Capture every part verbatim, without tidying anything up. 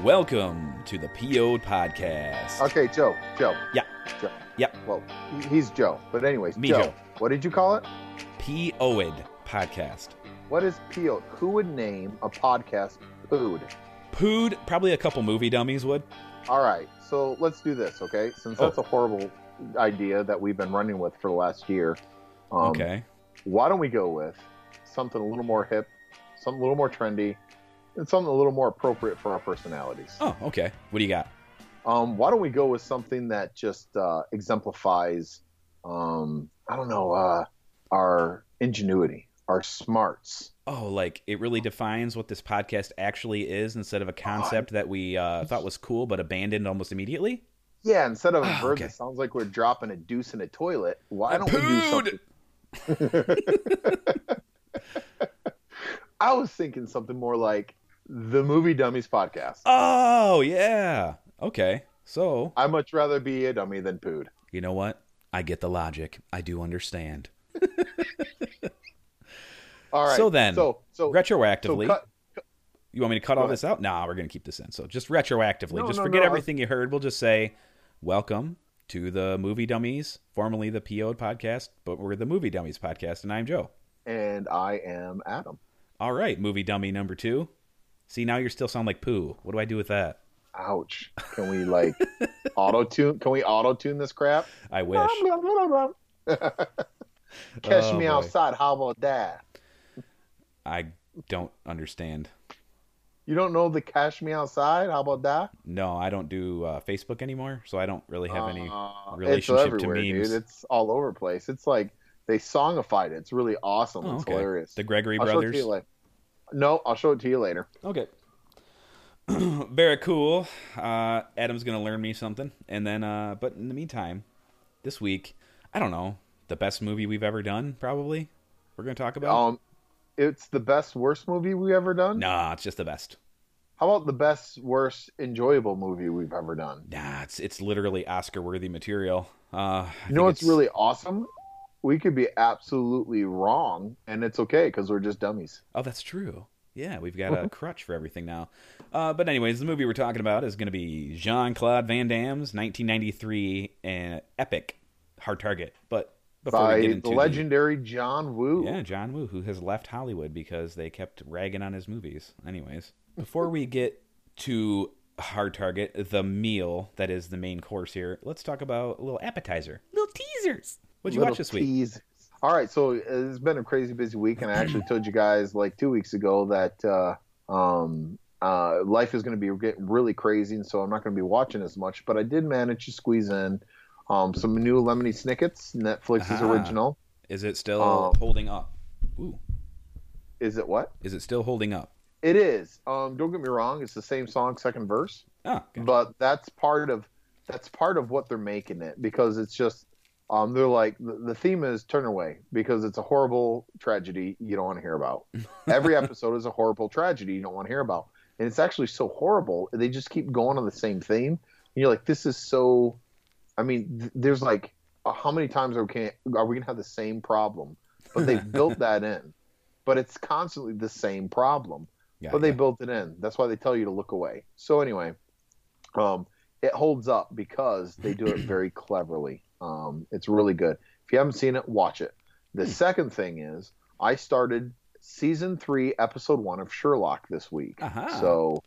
Welcome to the P O'd Podcast. Okay, Joe. Joe. Yeah. Joe. Yeah. Well, he's Joe. But anyways, Me, Joe, Joe. What did you call it? P O'd Podcast. What is P O'd? Who would name a podcast P O'd? P O'd? Probably a couple movie dummies would. All right. So let's do this, okay? Since oh. that's a horrible idea that we've been running with for the last year. Um, okay. Why don't we go with something a little more hip, something a little more trendy, and something a little more appropriate for our personalities. Oh, okay. What do you got? Um, why don't we go with something that just uh, exemplifies, um, I don't know, uh, our ingenuity, our smarts. Oh, like it really defines what this podcast actually is instead of a concept uh, that we uh, thought was cool but abandoned almost immediately? Yeah, instead of a verb oh, okay. that sounds like we're dropping a deuce in a toilet, why I don't pooed. we do something? I was thinking something more like The Movie Dummies Podcast. Oh, yeah. Okay. So I'd much rather be a dummy than pooed. You know what? I get the logic. I do understand. All right. So then, so, so, retroactively, so cut, cut, you want me to cut all ahead. this out? Nah, we're going to keep this in. So just retroactively, no, just no, forget no, everything I... you heard. We'll just say, welcome to The Movie Dummies, formerly the P O'd Podcast, but we're The Movie Dummies Podcast, and I'm Joe. And I am Adam. All right, movie dummy number two. See, now you still sound like poo. What do I do with that? Ouch. Can we, like, auto-tune? Can we auto-tune this crap? I wish. Catch oh, me boy. outside. How about that? I don't understand. You don't know the catch me outside? How about that? No, I don't do uh, Facebook anymore, so I don't really have any uh, relationship it's to memes. Dude. It's all over the place. It's like they songified it. It's really awesome. Oh, it's okay. hilarious. The Gregory I'll Brothers. Show it to you later. No, I'll show it to you later. Okay. Very cool. Uh, Adam's going to learn me something. And then, uh, but in the meantime, this week, I don't know, the best movie we've ever done, probably, we're going to talk about. Um, it's the best, worst movie we've ever done? Nah, it's just the best. How about the best, worst, enjoyable movie we've ever done? Nah, it's it's literally Oscar-worthy material. Uh, you know what's really awesome? We could be absolutely wrong, and it's okay because we're just dummies. Oh, that's true. Yeah, we've got a crutch for everything now. Uh, but anyways, the movie we're talking about is going to be Jean-Claude Van Damme's nineteen ninety-three uh, epic Hard Target. But before By we get into the legendary the, John Woo. Yeah, John Woo, who has left Hollywood because they kept ragging on his movies. Anyways, before we get to Hard Target, the meal that is the main course here, let's talk about a little appetizer, little teasers. What'd you watch this week? Tease. All right, so it's been a crazy busy week, and I actually told you guys like two weeks ago that uh, um, uh, life is going to be getting really crazy, and so I'm not going to be watching as much. But I did manage to squeeze in um, some new Lemony Snickets, Netflix's uh-huh. original. Is it still um, holding up? Ooh. Is it what? Is it still holding up? It is. Um, don't get me wrong; it's the same song, second verse. Oh, gotcha. But that's part of that's part of what they're making it because it's just. Um, they're like, the theme is turn away because it's a horrible tragedy you don't want to hear about. Every episode is a horrible tragedy you don't want to hear about. And it's actually so horrible. They just keep going on the same theme. And you're like, this is so, I mean, th- there's like, uh, how many times are we, can- are we going to have the same problem? But they've built that in. But it's constantly the same problem. Yeah, but yeah. they built it in. That's why they tell you to look away. So anyway, um, it holds up because they do it very cleverly. Um, it's really good. If you haven't seen it, watch it. The second thing is I started season three, episode one of Sherlock this week. Uh-huh. So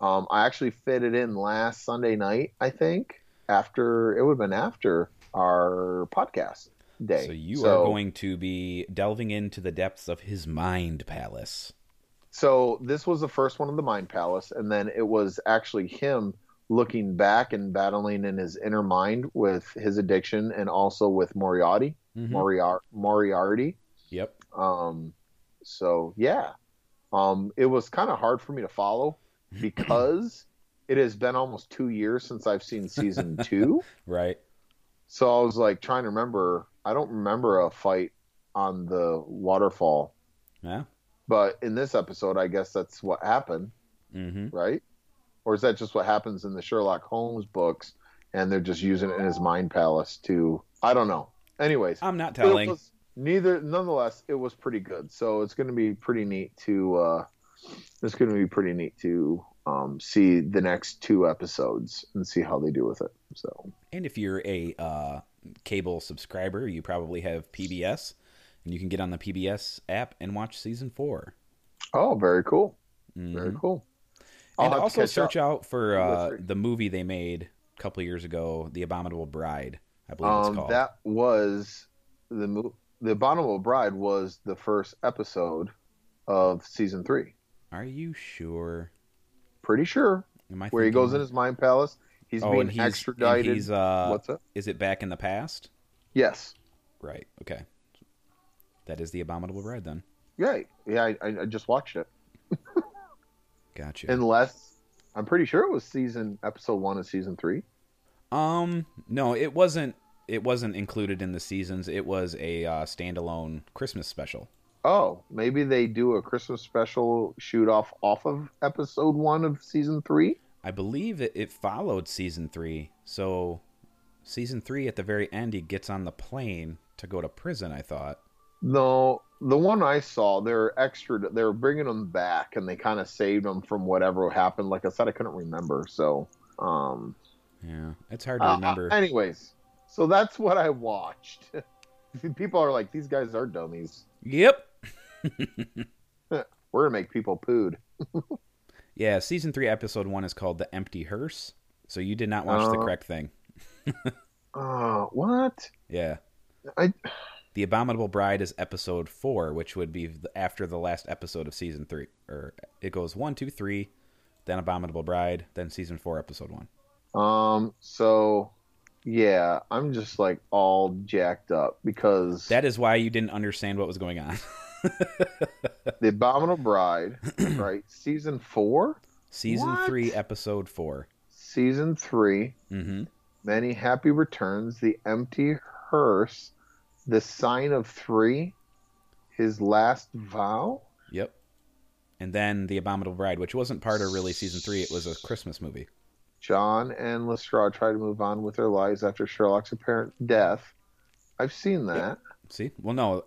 um, I actually fit it in last Sunday night, I think, after it would have been after our podcast day. So you so, are going to be delving into the depths of his mind palace. So this was the first one of the mind palace. And then it was actually him looking back and battling in his inner mind with his addiction and also with Moriarty, mm-hmm. Moriar- Moriarty. Yep. Um, so yeah, um, it was kind of hard for me to follow because it has been almost two years since I've seen season two. Right. So I was like trying to remember, I don't remember a fight on the waterfall. Yeah. But in this episode, I guess that's what happened. Mm-hmm. Right. Or is that just what happens in the Sherlock Holmes books, and they're just using it in his mind palace to... I don't know. Anyways. I'm not telling. Was, neither, nonetheless, it was pretty good. So it's going to be pretty neat to... Uh, it's going to be pretty neat to um, see the next two episodes and see how they do with it. So, and if you're a uh, cable subscriber, you probably have P B S, and you can get on the P B S app and watch season four. Oh, very cool. Mm-hmm. Very cool. I'll and also search up. out for uh, the movie they made a couple of years ago, The Abominable Bride, I believe um, it's called. That was the movie. The Abominable Bride was the first episode of season three. Are you sure? Pretty sure. Am I Where he goes that? in his mind palace. He's oh, being and he's, extradited. And he's, uh, What's up? Is it back in the past? Yes. Right. Okay. That is The Abominable Bride then. Yeah. Yeah. I, I just watched it. Gotcha. Unless I'm pretty sure it was season episode one of season three. Um, no, it wasn't. It wasn't included in the seasons. It was a uh, standalone Christmas special. Oh, maybe they do a Christmas special shoot off off of episode one of season three. I believe it, it followed season three. So season three at the very end, he gets on the plane to go to prison. I thought. No, the one I saw, they're extra. They're bringing him back, and they kind of saved him from whatever happened. Like I said, I couldn't remember. So, um, yeah, it's hard to uh, remember. Uh, anyways. So that's what I watched. People are like, these guys are dummies. Yep. We're going to make people pooed. Yeah, season three, episode one is called The Empty Hearse. So you did not watch uh, the correct thing. uh, what? Yeah. I... The Abominable Bride is episode four, which would be after the last episode of season three. Or it goes one, two, three, then Abominable Bride, then season four, episode one. Um. So... Yeah, I'm just like all jacked up because... That is why you didn't understand what was going on. The Abominable Bride, right? Season four? Season what? three, episode four. Season three. Mm-hmm. Many Happy Returns, The Empty Hearse, The Sign of Three, His Last Vow? Yep. And then The Abominable Bride, which wasn't part of really season three. It was a Christmas movie. John and Lestrade try to move on with their lives after Sherlock's apparent death. I've seen that. See? Well, no.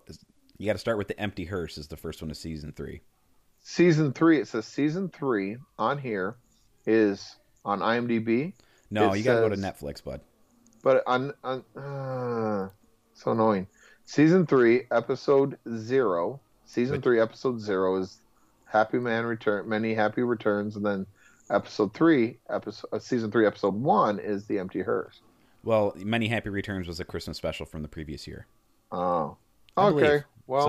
You got to start with The Empty Hearse is the first one of season three. Season three. It says season three on here is on IMDb. No, it you got to go to Netflix, bud. But on... on uh, so annoying. Season three, episode zero. Season Which? three, episode zero is Happy Man Return, Many Happy Returns, and then... Episode three, episode uh, season three, episode one is The Empty Hearse. Well, Many Happy Returns was a Christmas special from the previous year. Oh, I okay. Believe. Well,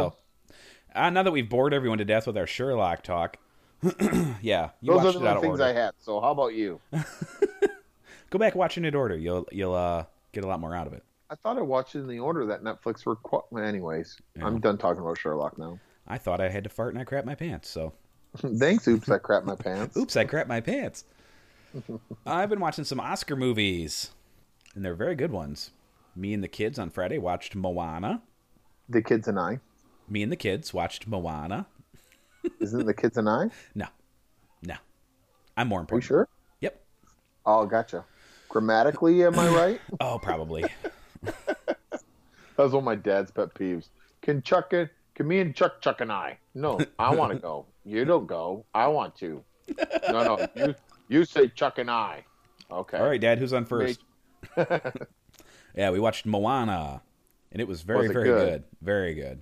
so, uh, now that we've bored everyone to death with our Sherlock talk, yeah, you those watched are the it out of things order. I had. So, how about you? Go back, watch it in order. You'll you'll uh, get a lot more out of it. I thought I watched it in the order that Netflix required. Anyways, yeah. I'm done talking about Sherlock now. I thought I had to fart and I crapped my pants. So. Thanks, Oops, I Crap My Pants. Oops, I Crap My Pants. I've been watching some Oscar movies, and they're very good ones. Me and the kids on Friday watched Moana. The kids and I. Me and the kids watched Moana. Isn't it the kids and I? No. No. I'm more important. Are you sure? Yep. Oh, gotcha. Grammatically, am I right? Oh, probably. That was one of my dad's pet peeves. Can Chuck it? Can me and Chuck, Chuck and I? No, I want to go. You don't go. I want to. No, no. You you say Chuck and I. Okay. All right, Dad. Who's on first? Yeah, we watched Moana, and it was very, was it very good? good. Very good.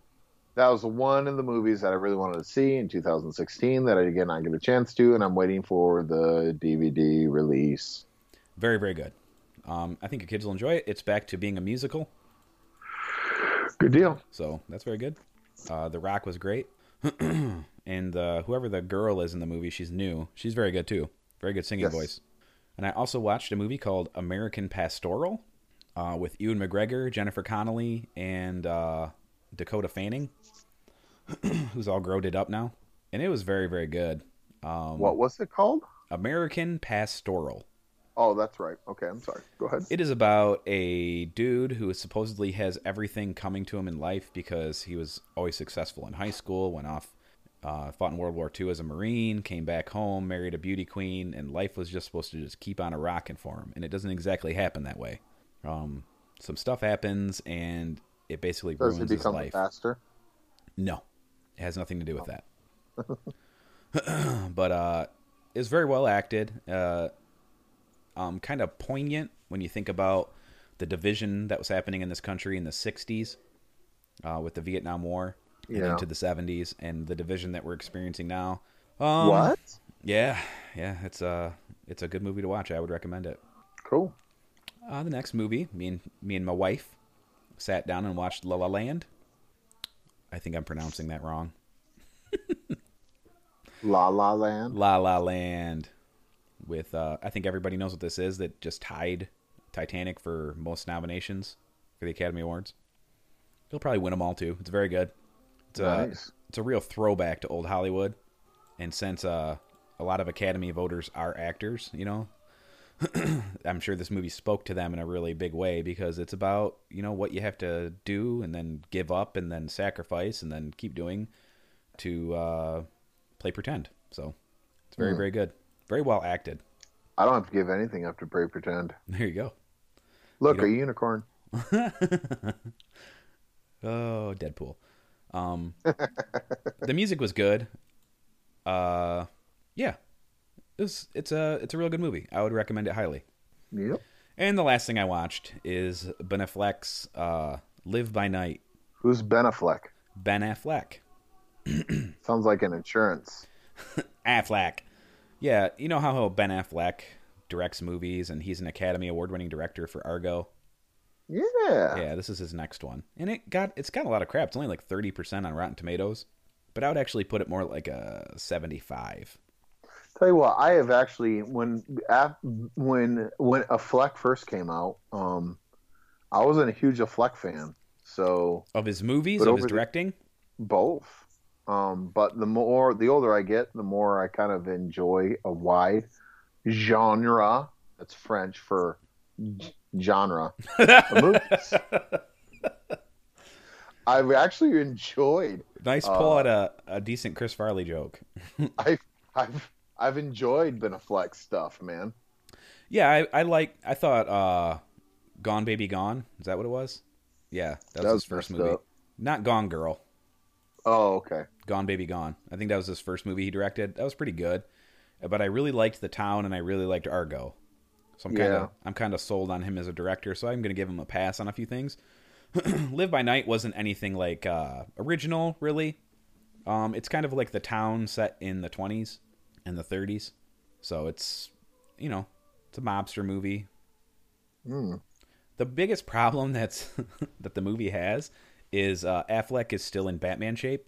That was one of the movies that I really wanted to see in two thousand sixteen that I did not get a chance to, and I'm waiting for the D V D release. Very, very good. Um, I think your kids will enjoy it. It's back to being a musical. Good deal. So that's very good. Uh, The Rock was great. And uh, whoever the girl is in the movie, she's new. She's very good, too. Very good singing yes. voice. And I also watched a movie called American Pastoral uh, with Ewan McGregor, Jennifer Connelly, and uh, Dakota Fanning, who's all growed up now. And it was very, very good. Um, what was it called? American Pastoral. Oh, that's right. Okay, I'm sorry. Go ahead. It is about a dude who supposedly has everything coming to him in life because he was always successful in high school, went off, uh, fought in World War Two as a Marine, came back home, married a beauty queen, and life was just supposed to just keep on a rocking for him. And it doesn't exactly happen that way. Um, some stuff happens, and it basically Does ruins it become his life. Faster? No, it has nothing to do with oh. that. But uh, it was very well acted. Uh, um, kind of poignant when you think about the division that was happening in this country in the sixties uh, with the Vietnam War yeah. and into the seventies, and the division that we're experiencing now. Um, what? Yeah, yeah. It's a it's a good movie to watch. I would recommend it. Cool. Uh, the next movie, me and me and my wife sat down and watched La La Land. I think I'm pronouncing that wrong. La La Land. La La Land. With uh, I think everybody knows what this is. That just tied Titanic for most nominations for the Academy Awards. He'll probably win them all too. It's very good. It's nice. A, it's a real throwback to old Hollywood, and since uh, a lot of Academy voters are actors, you know. I'm sure this movie spoke to them in a really big way, because it's about, you know, what you have to do and then give up and then sacrifice and then keep doing to uh, play pretend. So it's very, mm. very good. Very well acted. I don't have to give anything up to play pretend. There you go. Look, you a unicorn. Oh, Deadpool. Um, the music was good. Uh, yeah. It's it's a it's a real good movie. I would recommend it highly. Yep. And the last thing I watched is Ben Affleck's uh, Live by Night. Who's Ben Affleck? Ben Affleck. Sounds like an insurance. Affleck. Yeah, you know how Ben Affleck directs movies, and he's an Academy Award-winning director for Argo. Yeah. Yeah, this is his next one, and it got it's got a lot of crap. It's only like thirty percent on Rotten Tomatoes, but I would actually put it more like a seventy-five. Tell you what, I have actually, when when when Affleck first came out, um, I wasn't a huge Affleck fan. So of his movies, of his directing, the, both. Um, but the more the older I get, the more I kind of enjoy a wide genre. That's French for g- genre. Of movies. I've actually enjoyed. Nice pull uh, out a, a decent Chris Farley joke. I I've. I've enjoyed Ben Affleck stuff, man. Yeah, I, I like. I thought uh, Gone Baby Gone. Is that what it was? Yeah, that was, that was his first movie. Up. Not Gone Girl. Oh, okay. Gone Baby Gone. I think that was his first movie he directed. That was pretty good. But I really liked The Town, and I really liked Argo. So I'm kind of yeah. I'm kind of sold on him as a director. So I'm going to give him a pass on a few things. Live by Night wasn't anything like uh, original, really. Um, it's kind of like The Town set in the twenties. In the thirties, so it's, you know, it's a mobster movie. Mm. The biggest problem that's that the movie has is uh, Affleck is still in Batman shape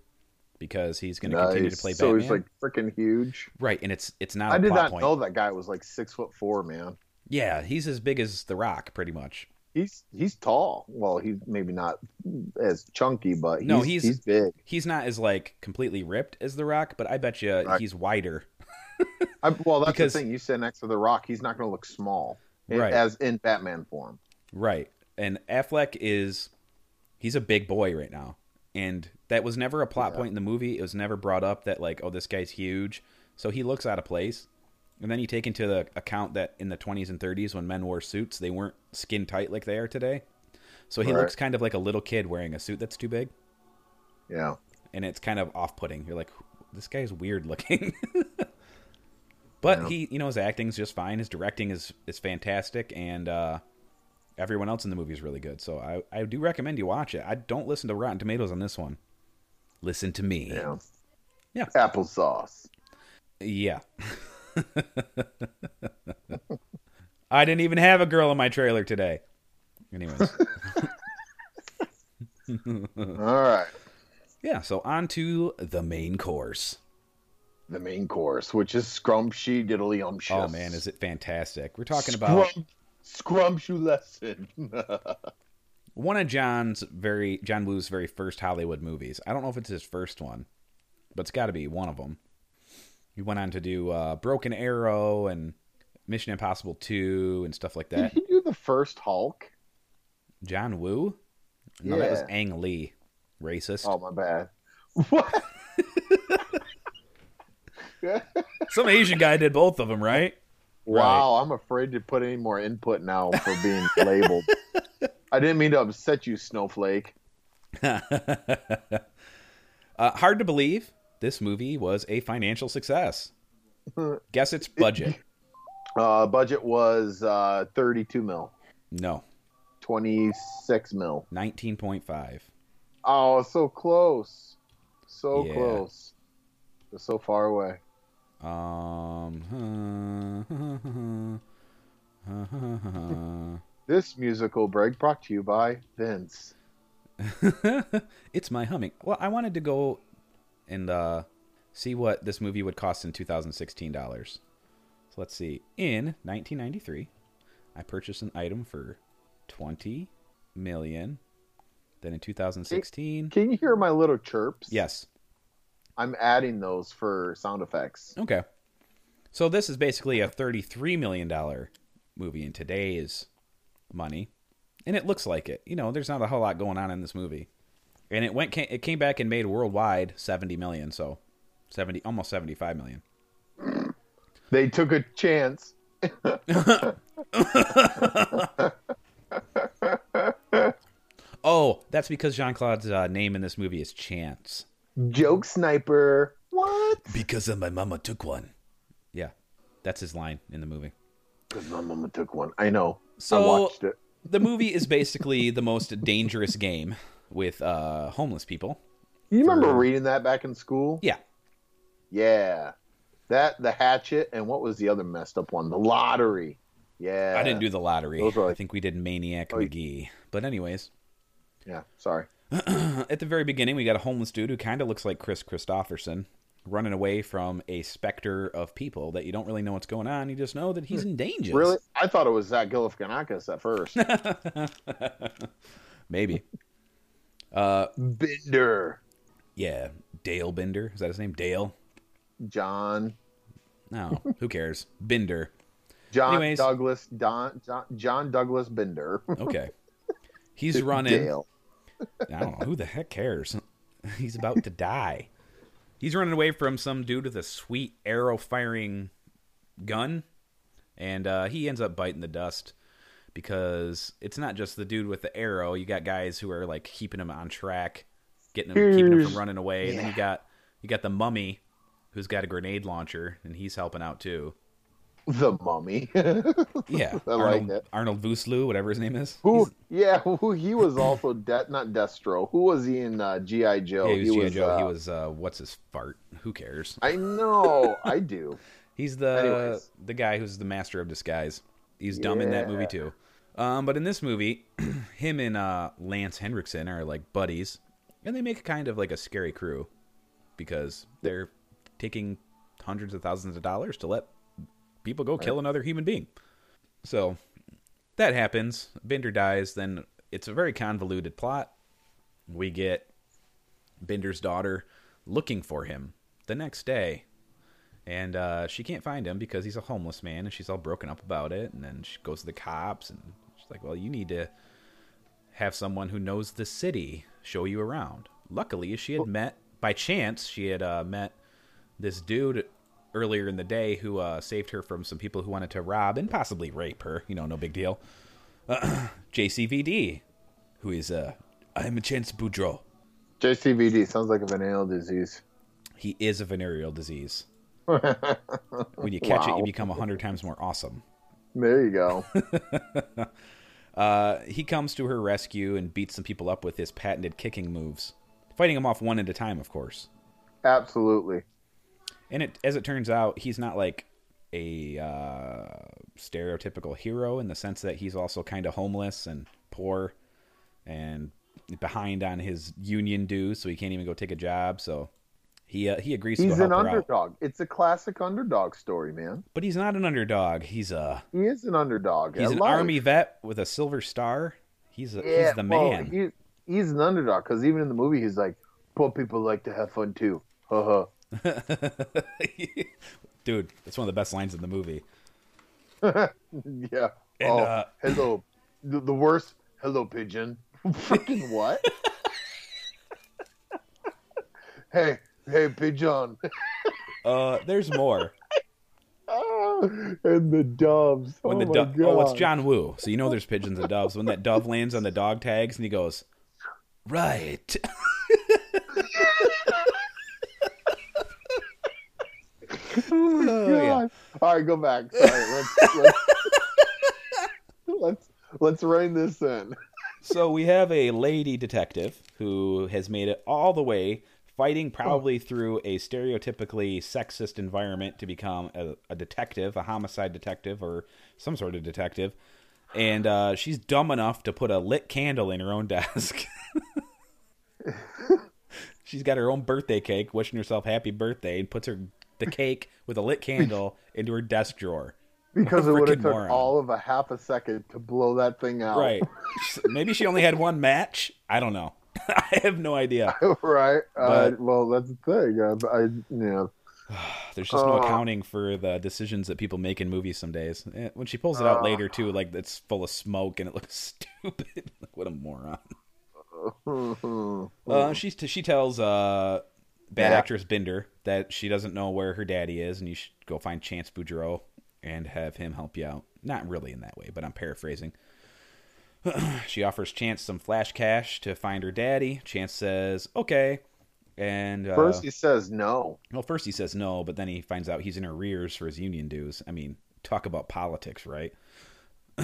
because he's going to nice. continue to play so Batman. So he's like freaking huge, right? And it's it's not. I a did plot not point. know that guy was like six foot four, man. Yeah, he's as big as The Rock, pretty much. He's he's tall. Well, he's maybe not as chunky, but he's, no, he's, he's big. He's not as like completely ripped as The Rock, but I bet you I, he's wider. I, well, that's because, the thing. You sit next to The Rock, he's not going to look small, in, right. as in Batman form. Right. And Affleck is, he's a big boy right now. And that was never a plot yeah. point in the movie. It was never brought up that, like, oh, this guy's huge. So he looks out of place. And then you take into the account that in the twenties and thirties, when men wore suits, they weren't skin tight like they are today. So he right. looks kind of like a little kid wearing a suit that's too big. Yeah. And it's kind of off-putting. You're like, this guy's weird looking. But yeah. he, you know, his acting's just fine. His directing is, is fantastic, and uh, everyone else in the movie is really good. So I, I do recommend you watch it. I don't listen to Rotten Tomatoes on this one. Listen to me. Yeah. Yeah. Applesauce. Yeah. I didn't even have a girl in my trailer today. Anyways. All right. Yeah, so on to the main course. The main course, which is scrumptious, diddlyumptious. Oh man, is it fantastic! We're talking Scrum- about scrumptious lesson. One of John's very John Woo's very first Hollywood movies. I don't know if it's his first one, but it's got to be one of them. He went on to do uh, Broken Arrow and Mission Impossible Two and stuff like that. Did he do the first Hulk? John Woo? No, yeah. That was Ang Lee. Racist. Oh my bad. What? Some Asian guy did both of them, right? Wow, right. I'm afraid to put any more input now for being labeled. I didn't mean to upset you, Snowflake. uh, hard to believe this movie was a financial success. Guess its budget. Uh, budget was uh, thirty-two mil. No. twenty-six mil. nineteen point five. Oh, so close. So yeah. close. They're so far away. Um. This musical break brought to you by Vince. It's my humming. Well, I wanted to go and uh, see what this movie would cost in two thousand sixteen dollars. So let's see. In nineteen ninety-three, I purchased an item for twenty million dollars. Then in two thousand sixteen... Can you hear my little chirps? Yes. I'm adding those for sound effects. Okay. So this is basically a thirty-three million dollars movie in today's money. And it looks like it. You know, there's not a whole lot going on in this movie. And it went, it came back and made worldwide seventy million dollars, so seventy, almost seventy-five million dollars. They took a chance. Oh, that's because Jean-Claude's uh, name in this movie is Chance. Joke sniper. What? Because my mama took one. Yeah, that's his line in the movie. Because my mama took one. I know. So I watched it. The movie is basically the most dangerous game with uh, homeless people. You remember For... reading that back in school? Yeah. Yeah. That, the hatchet, and what was the other messed up one? The lottery. Yeah. I didn't do the lottery. Like... I think we did Maniac oh, McGee. But anyways. Yeah, sorry. At the very beginning, we got a homeless dude who kind of looks like Chris Christopherson running away from a specter of people that you don't really know what's going on. You just know that he's in danger. Really? I thought it was Zach Galifianakis at first. Maybe. Uh, Bender. Yeah, Dale Bender. Is that his name? Dale? John. No, who cares? Bender. John Anyways. Douglas. Don, John, John Douglas Bender. Okay. He's running. Dale. I don't know. Who the heck cares? He's about to die. He's running away from some dude with a sweet arrow-firing gun, and uh, he ends up biting the dust because it's not just the dude with the arrow. You got guys who are like keeping him on track, getting him, keeping him from running away. Yeah. And then you got you got the mummy who's got a grenade launcher, and he's helping out too. The mummy. Yeah. I Arnold, like it. Arnold Vosloo, whatever his name is. Who, yeah, who he was also, De- not Destro. Who was he in uh, G I. Joe? Yeah, he was G I. Joe. Uh, he was, uh, what's his fart? Who cares? I know. I do. He's the Anyways. the guy who's the master of disguise. He's dumb yeah. in that movie, too. Um, but in this movie, him and uh, Lance Henriksen are like buddies. And they make kind of like a scary crew because they're taking hundreds of thousands of dollars to let people go kill another human being. So that happens. Bender dies. Then it's a very convoluted plot. We get Bender's daughter looking for him the next day. And uh, she can't find him because he's a homeless man and she's all broken up about it. And then she goes to the cops and she's like, well, you need to have someone who knows the city show you around. Luckily, she had met, by chance, she had uh, met this dude earlier in the day who uh, saved her from some people who wanted to rob and possibly rape her. You know, no big deal. Uh, J C V D, who is, uh, I'm a Chance Boudreaux. J C V D sounds like a venereal disease. He is a venereal disease. When you catch wow. it, you become a hundred times more awesome. There you go. uh, he comes to her rescue and beats some people up with his patented kicking moves. Fighting them off one at a time, of course. Absolutely. And it, as it turns out, he's not like a uh, stereotypical hero in the sense that he's also kind of homeless and poor and behind on his union dues, so he can't even go take a job. So he uh, he agrees he's to go help her out. He's an underdog. It's a classic underdog story, man. But he's not an underdog. He's a he is an underdog. He's I an army it. vet with a silver star. He's a, yeah, he's the well, man. He, he's an underdog because even in the movie, he's like, poor people like to have fun too. Ha ha. Dude, that's one of the best lines in the movie. yeah. And, oh, uh... hello. The, the worst. Hello, pigeon. Freaking what? hey, hey, pigeon. uh, there's more. oh, and the doves. When oh, the do- my God. Oh, it's John Woo, so you know there's pigeons and doves. When that dove lands on the dog tags, and he goes, right. Oh, yeah. All right, go back. Sorry, let's, let's, let's let's rein this in. So we have a lady detective who has made it all the way, fighting probably oh. through a stereotypically sexist environment to become a, a detective, a homicide detective, or some sort of detective. And uh, she's dumb enough to put a lit candle in her own desk. She's got her own birthday cake, wishing herself happy birthday, and puts her the cake with a lit candle into her desk drawer. Because it would have took moron. all of a half a second to blow that thing out. Right. Maybe she only had one match. I don't know. I have no idea. Right. But, uh, well, that's the thing. I, I, you know. There's just uh, no accounting for the decisions that people make in movies some days. When she pulls it out uh, later, too, like it's full of smoke and it looks stupid. What a moron. Uh, she, she tells uh, bad yeah. actress Binder that she doesn't know where her daddy is and you should go find Chance Boudreaux and have him help you out. Not really in that way, but I'm paraphrasing. She offers Chance some flash cash to find her daddy. Chance says, okay. And uh, First he says no. Well, first he says no, but then he finds out he's in arrears for his union dues. I mean, talk about politics, right?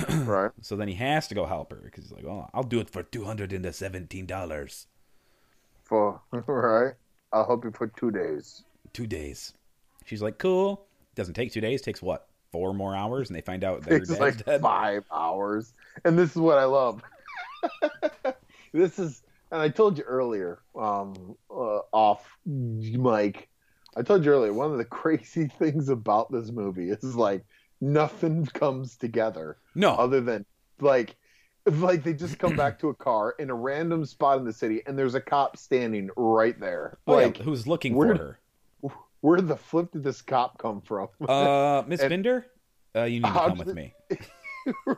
Right. So then he has to go help her because he's like, oh, I'll do it for two hundred seventeen dollars. For, right. I'll help you for two days. Two days. She's like, cool. Doesn't take two days. Takes what? Four more hours, and they find out that it's her dad's like dead. Five hours, and this is what I love. This is, and I told you earlier, um, uh, off mic. I told you earlier one of the crazy things about this movie is like nothing comes together. No, other than like, like they just come back to a car in a random spot in the city, and there's a cop standing right there, oh, like yeah, who's looking for her. Where the flip did this cop come from? Uh, Miss Binder, uh, you need to come um, with me.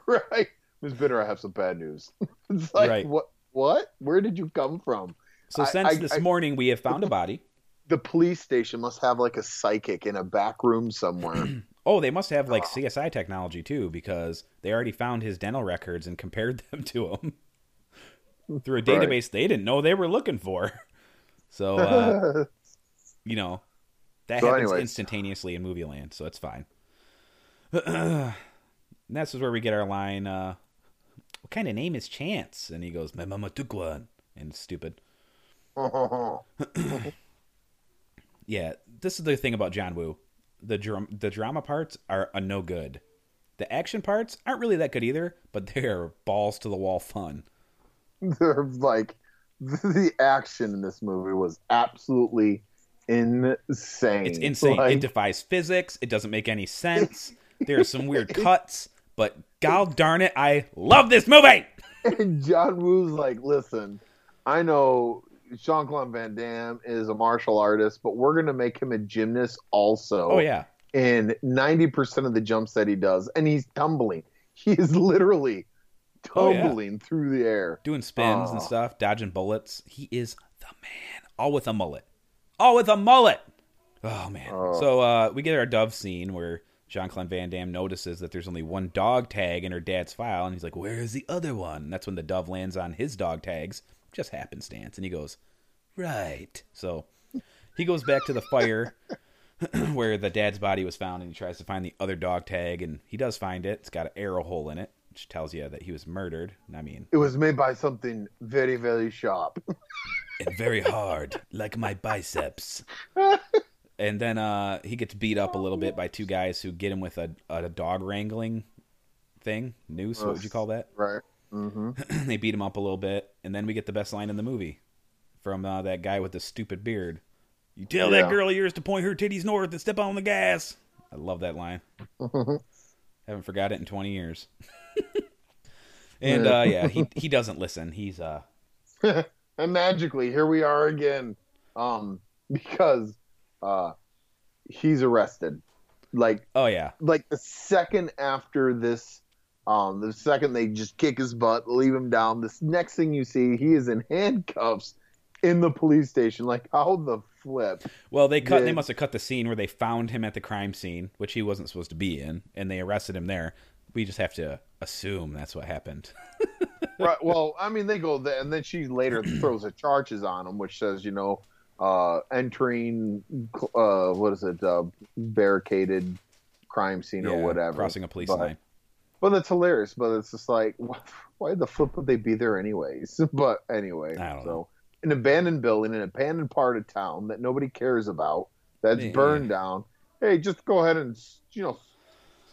Right. Miss Binder, I have some bad news. It's like, right. what, what? Where did you come from? So I, since I, this I, morning, we have found a body. The police station must have like a psychic in a back room somewhere. Oh, they must have like oh. C S I technology too, because they already found his dental records and compared them to him through a database right. they didn't know they were looking for. So, uh, you know. That so happens anyways. instantaneously in movie land, so it's fine. And that's where we get our line, uh, what kind of name is Chance? And he goes, my mama took one. And it's stupid. Yeah, this is the thing about John Woo. The, dra- the drama parts are a no good. The action parts aren't really that good either, but they're balls to the wall fun. They're like, the action in this movie was absolutely insane. It's insane. Like, it defies physics. It doesn't make any sense. There are some weird cuts, but god darn it, I love this movie. And John Woo's like, listen, I know Jean-Claude Van Damme is a martial artist, but we're going to make him a gymnast also. Oh, yeah. And ninety percent of the jumps that he does, and he's tumbling. He is literally tumbling oh, yeah. through the air. Doing spins uh, and stuff, dodging bullets. He is the man. All with a mullet. Oh, with a mullet. Oh, man. Oh. So uh, we get our dove scene where Jean-Claude Van Damme notices that there's only one dog tag in her dad's file. And he's like, where is the other one? And that's when the dove lands on his dog tags. Just happenstance. And he goes, right. So he goes back to the fire where the dad's body was found. And he tries to find the other dog tag. And he does find it. It's got an arrow hole in it, which tells you that he was murdered. I mean, it was made by something very, very sharp. And very hard, like my biceps. And then uh, he gets beat up a little bit by two guys who get him with a, a dog wrangling thing. Noose, what would you call that? Right. Mm-hmm. They beat him up a little bit. And then we get the best line in the movie from uh, that guy with the stupid beard. You tell yeah. that girl of yours to point her titties north and step on the gas. I love that line. Haven't forgot it in twenty years. And uh, yeah, he, he doesn't listen. He's... uh. And magically, here we are again, um, because uh, he's arrested. Like, oh yeah, like the second after this, um, the second they just kick his butt, leave him down. This next thing you see, he is in handcuffs in the police station. Like, how the flip? Well, they cut. Did... They must have cut the scene where they found him at the crime scene, which he wasn't supposed to be in, and they arrested him there. We just have to assume that's what happened. Right. Well, I mean, they go there, and then she later throws the charges on him, which says, you know, uh, entering, uh, what is it, uh, barricaded crime scene yeah, or whatever. Crossing a police but, line. Well, that's hilarious, but it's just like, why the flip would they be there anyways? But anyway, I don't so know. An abandoned building, an abandoned part of town that nobody cares about, that's yeah. burned down. Hey, just go ahead and, you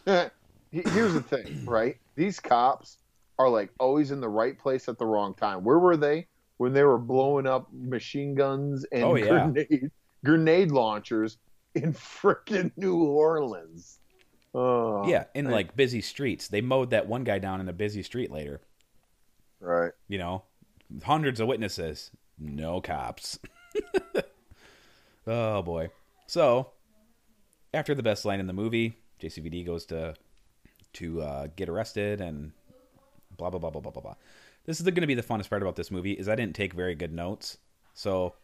know, here's the thing, right? These cops are like always in the right place at the wrong time. Where were they when they were blowing up machine guns and oh, yeah. grenade, grenade launchers in frickin' New Orleans? Oh, yeah, in man. like busy streets. They mowed that one guy down in a busy street later. Right. You know, hundreds of witnesses, no cops. Oh, boy. So, after the best line in the movie, J C V D goes to to uh, get arrested and blah, blah, blah, blah, blah, blah, blah. This is going to be the funnest part about this movie is I didn't take very good notes. So,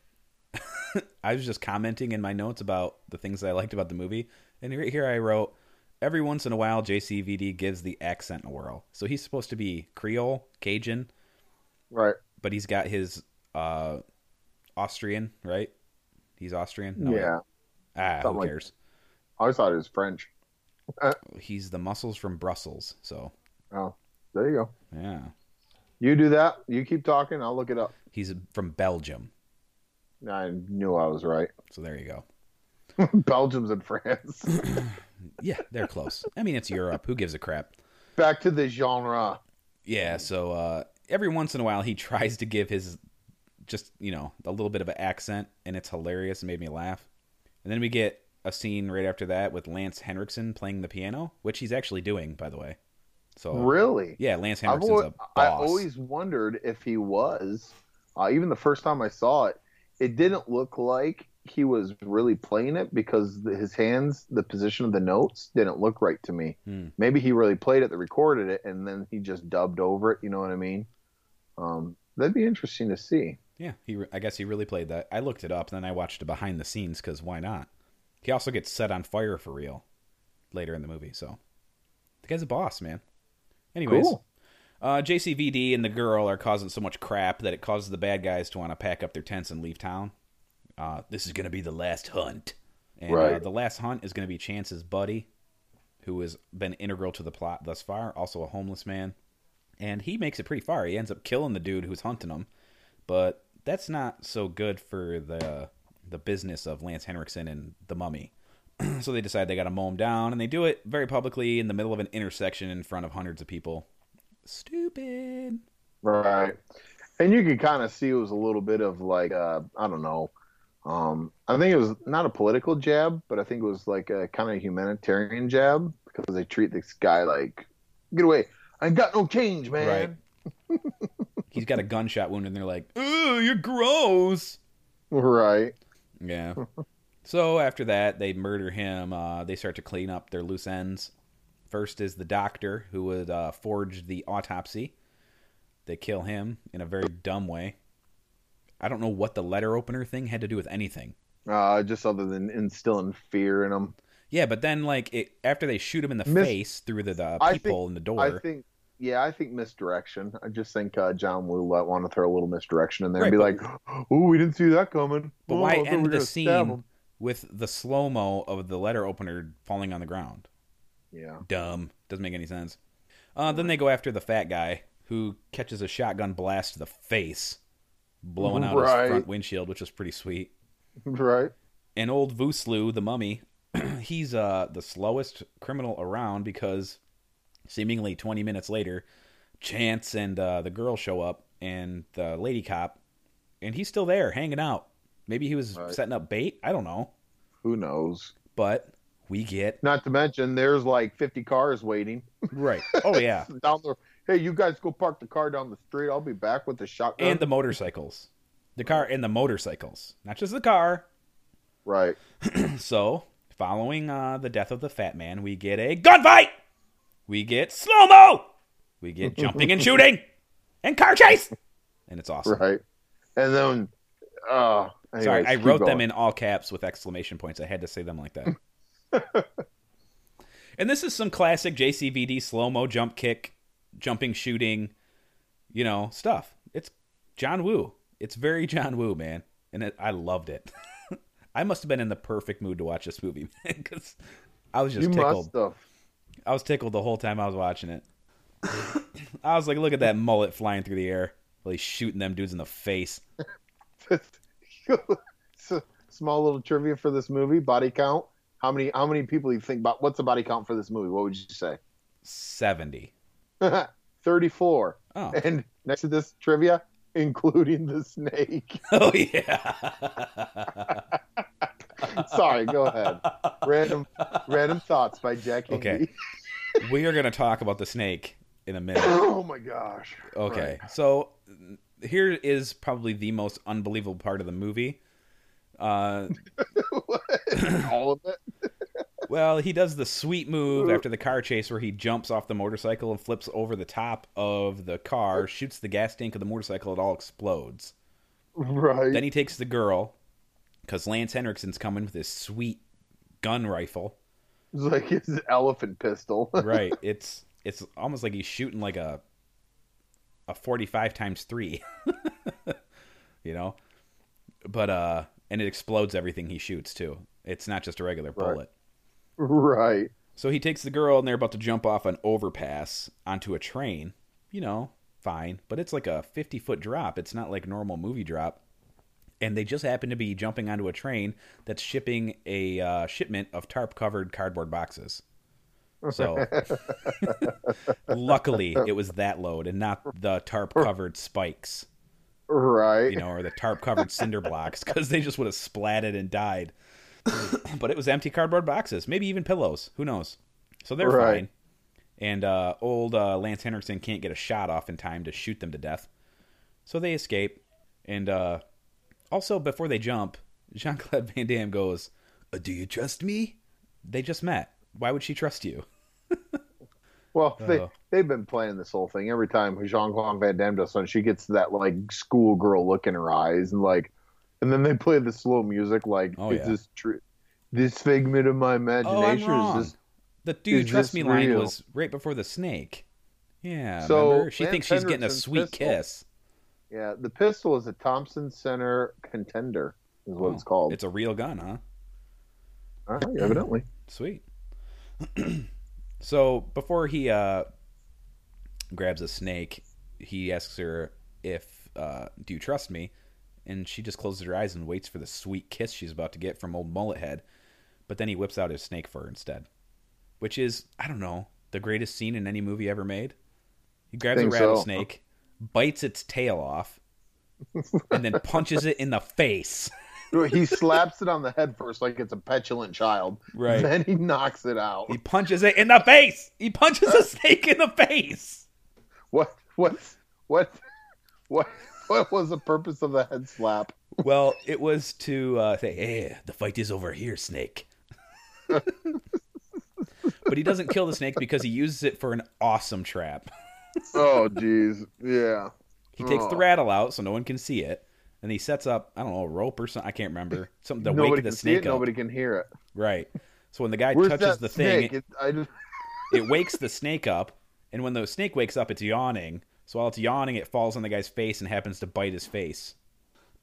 I was just commenting in my notes about the things that I liked about the movie. And right here I wrote, every once in a while, J C V D gives the accent a whirl. So he's supposed to be Creole, Cajun. Right. But he's got his uh, Austrian, right? He's Austrian? No, yeah. Right. Ah, Something who cares? Like, I always thought it was French. He's the muscles from Brussels, so. Oh, there you go. Yeah. You do that. You keep talking. I'll look it up. He's from Belgium. I knew I was right. So there you go. Belgium's in France. Yeah, they're close. I mean, it's Europe. Who gives a crap? Back to the genre. Yeah, so uh, every once in a while he tries to give his, just, you know, a little bit of an accent, and it's hilarious and made me laugh. And then we get a scene right after that with Lance Henriksen playing the piano, which he's actually doing, by the way. So Really? Yeah, Lance Henriksen's always, a boss. I always wondered if he was. Uh, even the first time I saw it, it didn't look like he was really playing it because his hands, the position of the notes didn't look right to me. Hmm. Maybe he really played it, they recorded it, and then he just dubbed over it. You know what I mean? Um, that'd be interesting to see. Yeah. He, re- I guess he really played that. I looked it up and then I watched it behind the scenes because why not? He also gets set on fire for real later in the movie. So the guy's a boss, man. Anyways, cool. uh, J C V D and the girl are causing so much crap that it causes the bad guys to want to pack up their tents and leave town. Uh, this is going to be the last hunt. And right. uh, the last hunt is going to be Chance's buddy, who has been integral to the plot thus far, also a homeless man. And he makes it pretty far. He ends up killing the dude who's hunting him. But that's not so good for the the business of Lance Henriksen and the mummy. So they decide they got to mow him down, and they do it very publicly in the middle of an intersection in front of hundreds of people. Stupid. Right. And you could kind of see it was a little bit of like, uh, I don't know, Um, I think it was not a political jab, but I think it was like a kind of humanitarian jab because they treat this guy like, get away. I ain't got no change, man. Right. He's got a gunshot wound and they're like, ooh, you're gross. Right. Yeah. So after that, they murder him. Uh, they start to clean up their loose ends. First is the doctor who would uh, forge the autopsy. They kill him in a very dumb way. I don't know what the letter opener thing had to do with anything. Uh, just other than instilling fear in them. Yeah, but then like it, after they shoot him in the Mis- face through the, the people think, in the door. I think, yeah, I think misdirection. I just think uh, John Woo wanted to throw a little misdirection in there right, and be but, like, "Ooh, we didn't see that coming." But oh, why end the scene with the slow mo of the letter opener falling on the ground? Yeah, dumb. Doesn't make any sense. Uh, then they go after the fat guy who catches a shotgun blast to the face. Blowing out right. his front windshield, which was pretty sweet. Right. And old Voosloo, the mummy, he's uh, the slowest criminal around because seemingly twenty minutes later, Chance and uh, the girl show up and the lady cop, and he's still there hanging out. Maybe he was right. setting up bait. I don't know. Who knows? But we get... Not to mention, there's like fifty cars waiting. Right. Oh, yeah. Down the... Hey, you guys go park the car down the street. I'll be back with the shotgun. And the motorcycles. The car and the motorcycles. Not just the car. Right. So, following uh, the death of the fat man, we get a gunfight. We get slow-mo. We get jumping and shooting. And car chase. And it's awesome. Right. And then... Uh, anyways, Sorry, I wrote going. them in all caps with exclamation points. I had to say them like that. And this is some classic J C V D slow-mo jump kick. Jumping, shooting, you know, stuff. It's John Woo. It's very John Woo, man. and it, I loved it. I must have been in the perfect mood to watch this movie, because I was just you tickled. Must I was tickled the whole time I was watching it. I was like, look at that mullet flying through the air, really shooting them dudes in the face. Small little trivia for this movie: body count. How many? How many people you think about? What's the body count for this movie? What would you say? seventy. thirty-four. Oh. And next to this trivia, including the snake. Oh yeah. Sorry, go ahead. Random, random thoughts by Jackie. Okay. We are going to talk about the snake in a minute. Oh my gosh. Okay. Right. So here is probably the most unbelievable part of the movie. Uh, what? All of it? Well, he does the sweet move after the car chase where he jumps off the motorcycle and flips over the top of the car, shoots the gas tank of the motorcycle, it all explodes. Right. Then he takes the girl, because Lance Henriksen's coming with his sweet gun rifle. It's like his elephant pistol. Right. It's it's almost like he's shooting like a a forty-five times three. You know? But uh and it explodes everything he shoots too. It's not just a regular right. bullet. Right. So he takes the girl and they're about to jump off an overpass onto a train. You know, fine. But it's like a fifty-foot drop. It's not like normal movie drop. And they just happen to be jumping onto a train that's shipping a uh, shipment of tarp-covered cardboard boxes. So luckily it was that load and not the tarp-covered spikes. Right. You know, or the tarp-covered cinder blocks, because they just would have splatted and died. But it was empty cardboard boxes, maybe even pillows. Who knows? So they're right. fine. And uh, old uh, Lance Henriksen can't get a shot off in time to shoot them to death. So they escape. And uh, also, before they jump, Jean-Claude Van Damme goes, "Do you trust me?" They just met. Why would she trust you? Well, they, uh, they've been playing this whole thing. Every time Jean-Claude Van Damme does something, she gets that like schoolgirl look in her eyes and like, and then they play the slow music, like, oh, is yeah. this true? This figment of my imagination oh, is this. The dude trust me line real? was right before the snake. Yeah. So remember? She Lance thinks she's Henderson's getting a sweet pistol. kiss. Yeah, the pistol is a Thompson Center Contender, is what oh, it's called. It's a real gun, huh? All right, evidently. Sweet. So before he uh, grabs a snake, he asks her if, uh, do you trust me? And she just closes her eyes and waits for the sweet kiss she's about to get from old mullet head. But then he whips out his snake fur instead, which is, I don't know, the greatest scene in any movie ever made. He grabs a rattlesnake, so. bites its tail off, and then punches it in the face. He slaps it on the head first like it's a petulant child. Right. Then he knocks it out. He punches it in the face. He punches a snake in the face. What? What? What? What? What was the purpose of the head slap? Well, it was to uh, say, "Hey, the fight is over here, snake." But he doesn't kill the snake because he uses it for an awesome trap. Oh, jeez. Yeah. He takes oh. the rattle out so no one can see it. And he sets up, I don't know, a rope or something. I can't remember. Something to nobody wake the snake it, up. Nobody can hear it. Right. So when the guy Where's touches the snake? thing, it, I just... it wakes the snake up. And when the snake wakes up, it's yawning. So while it's yawning, it falls on the guy's face and happens to bite his face.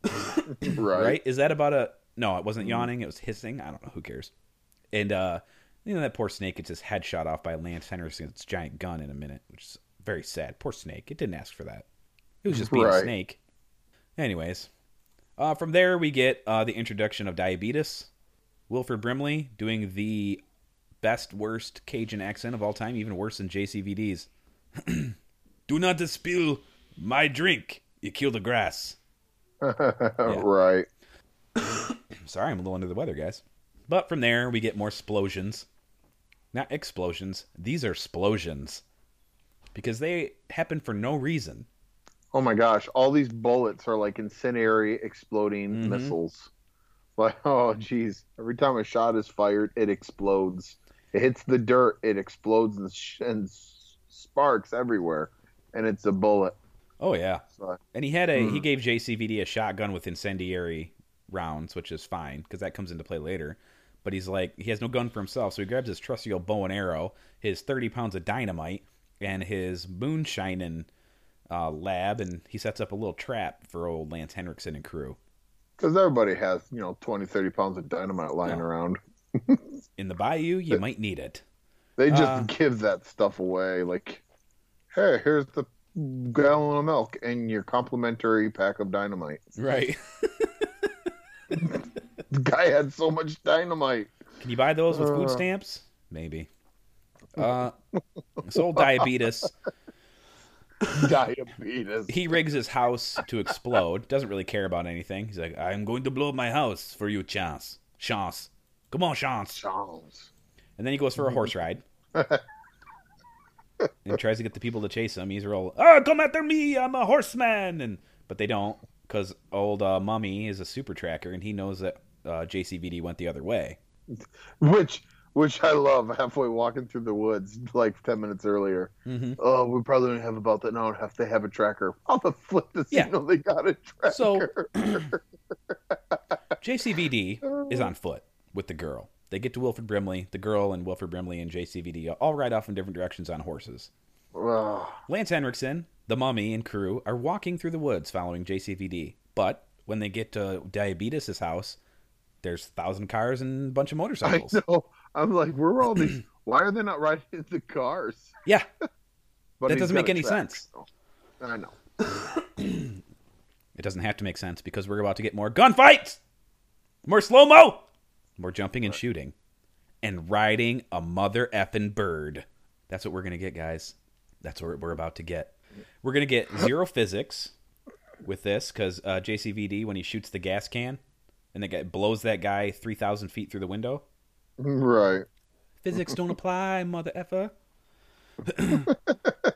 right. right? Is that about a... No, it wasn't yawning. It was hissing. I don't know. Who cares? And, uh, you know, that poor snake gets his head shot off by Lance Henriksen's giant gun in a minute, which is very sad. Poor snake. It didn't ask for that. It was just being right. a snake. Anyways. Uh, from there, we get uh, the introduction of diabetes. Wilford Brimley doing the best, worst Cajun accent of all time, even worse than J C V D's. Do not spill my drink. You kill the grass. Right. Sorry, I'm a little under the weather, guys. But from there, we get more splosions. Not explosions. These are splosions. Because they happen for no reason. Oh, my gosh. All these bullets are like incendiary exploding mm-hmm. missiles. Like, oh, geez. Every time a shot is fired, it explodes. It hits the dirt. It explodes and, sh- and sparks everywhere. And it's a bullet. Oh, yeah. So, and he had a mm. he gave J C V D a shotgun with incendiary rounds, which is fine, because that comes into play later. But he's like, he has no gun for himself, so he grabs his trusty old bow and arrow, his thirty pounds of dynamite, and his moonshinin' uh, lab, and he sets up a little trap for old Lance Henriksen and crew. Because everybody has, you know, twenty, thirty pounds of dynamite lying no. around. In the bayou, you they, might need it. They just uh, give that stuff away. Like, hey, here's the gallon of milk and your complimentary pack of dynamite. Right. The guy had so much dynamite. Can you buy those with food stamps? Maybe. Uh, this old diabetes. Diabetes. He rigs his house to explode. Doesn't really care about anything. He's like, I'm going to blow up my house for you, Chance. Chance. Come on, Chance. Chance. And then he goes for a horse ride. And tries to get the people to chase him. He's real, oh, come after me. I'm a horseman. And But they don't, because old uh, Mummy is a super tracker, and he knows that uh, J C V D went the other way. Which... Which I love, halfway walking through the woods, like ten minutes earlier. Mm-hmm. Oh, we probably don't have about that now. Have to have a tracker. I'll the flip the signal. Yeah. They got a tracker. So, J C V D is on foot with the girl. They get to Wilford Brimley. The girl and Wilford Brimley and J C V D all ride off in different directions on horses. Oh. Lance Henriksen, the Mummy, and crew are walking through the woods following J C V D. But when they get to Diabetes' house, there's a thousand cars and a bunch of motorcycles. I know. I'm like, where are all these? Why are they not riding the cars? Yeah. But that doesn't make any track, sense. So. I know. It doesn't have to make sense because we're about to get more gunfights, more slow-mo, more jumping and shooting, and riding a mother effing bird. That's what we're going to get, guys. That's what we're about to get. We're going to get zero physics with this because uh, J C V D, when he shoots the gas can, and the guy blows that guy three thousand feet through the window. Right. Physics don't apply, mother effer.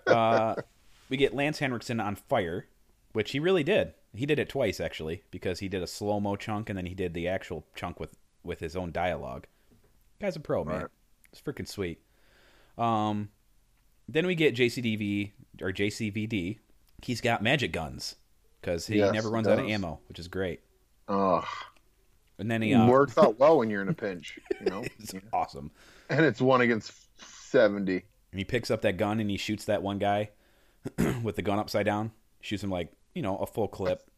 uh, we get Lance Henriksen on fire, which he really did. He did it twice, actually, because he did a slow-mo chunk, and then he did the actual chunk with, with his own dialogue. Guy's a pro, man. Right. It's freaking sweet. Um, Then we get J C D V, or J C V D. He's got magic guns, because he yes, never runs out of ammo, which is great. Ugh. And then he uh... works out well when you're in a pinch, you know. It's yeah. awesome. And it's one against seventy. And he picks up that gun and he shoots that one guy with the gun upside down. Shoots him like, you know, a full clip.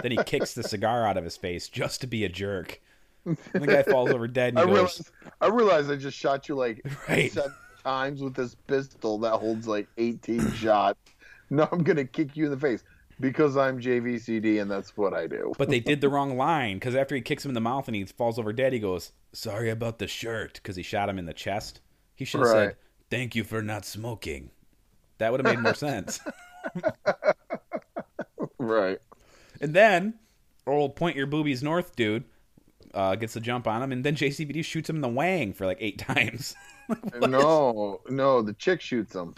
Then he kicks the cigar out of his face just to be a jerk. And the guy falls over dead. And he I, goes, realize, I realize I just shot you like right. seven times with this pistol that holds like eighteen shots. Now I'm gonna kick you in the face. Because I'm J V C D and that's what I do. But they did the wrong line because after he kicks him in the mouth and he falls over dead, he goes, sorry about the shirt, because he shot him in the chest. He should have right. said, thank you for not smoking. That would have made more sense. Right. And then, old point your boobies north dude uh, gets the jump on him, and then J C V D shoots him in the wang for like eight times. Like, no, is... no, the chick shoots him.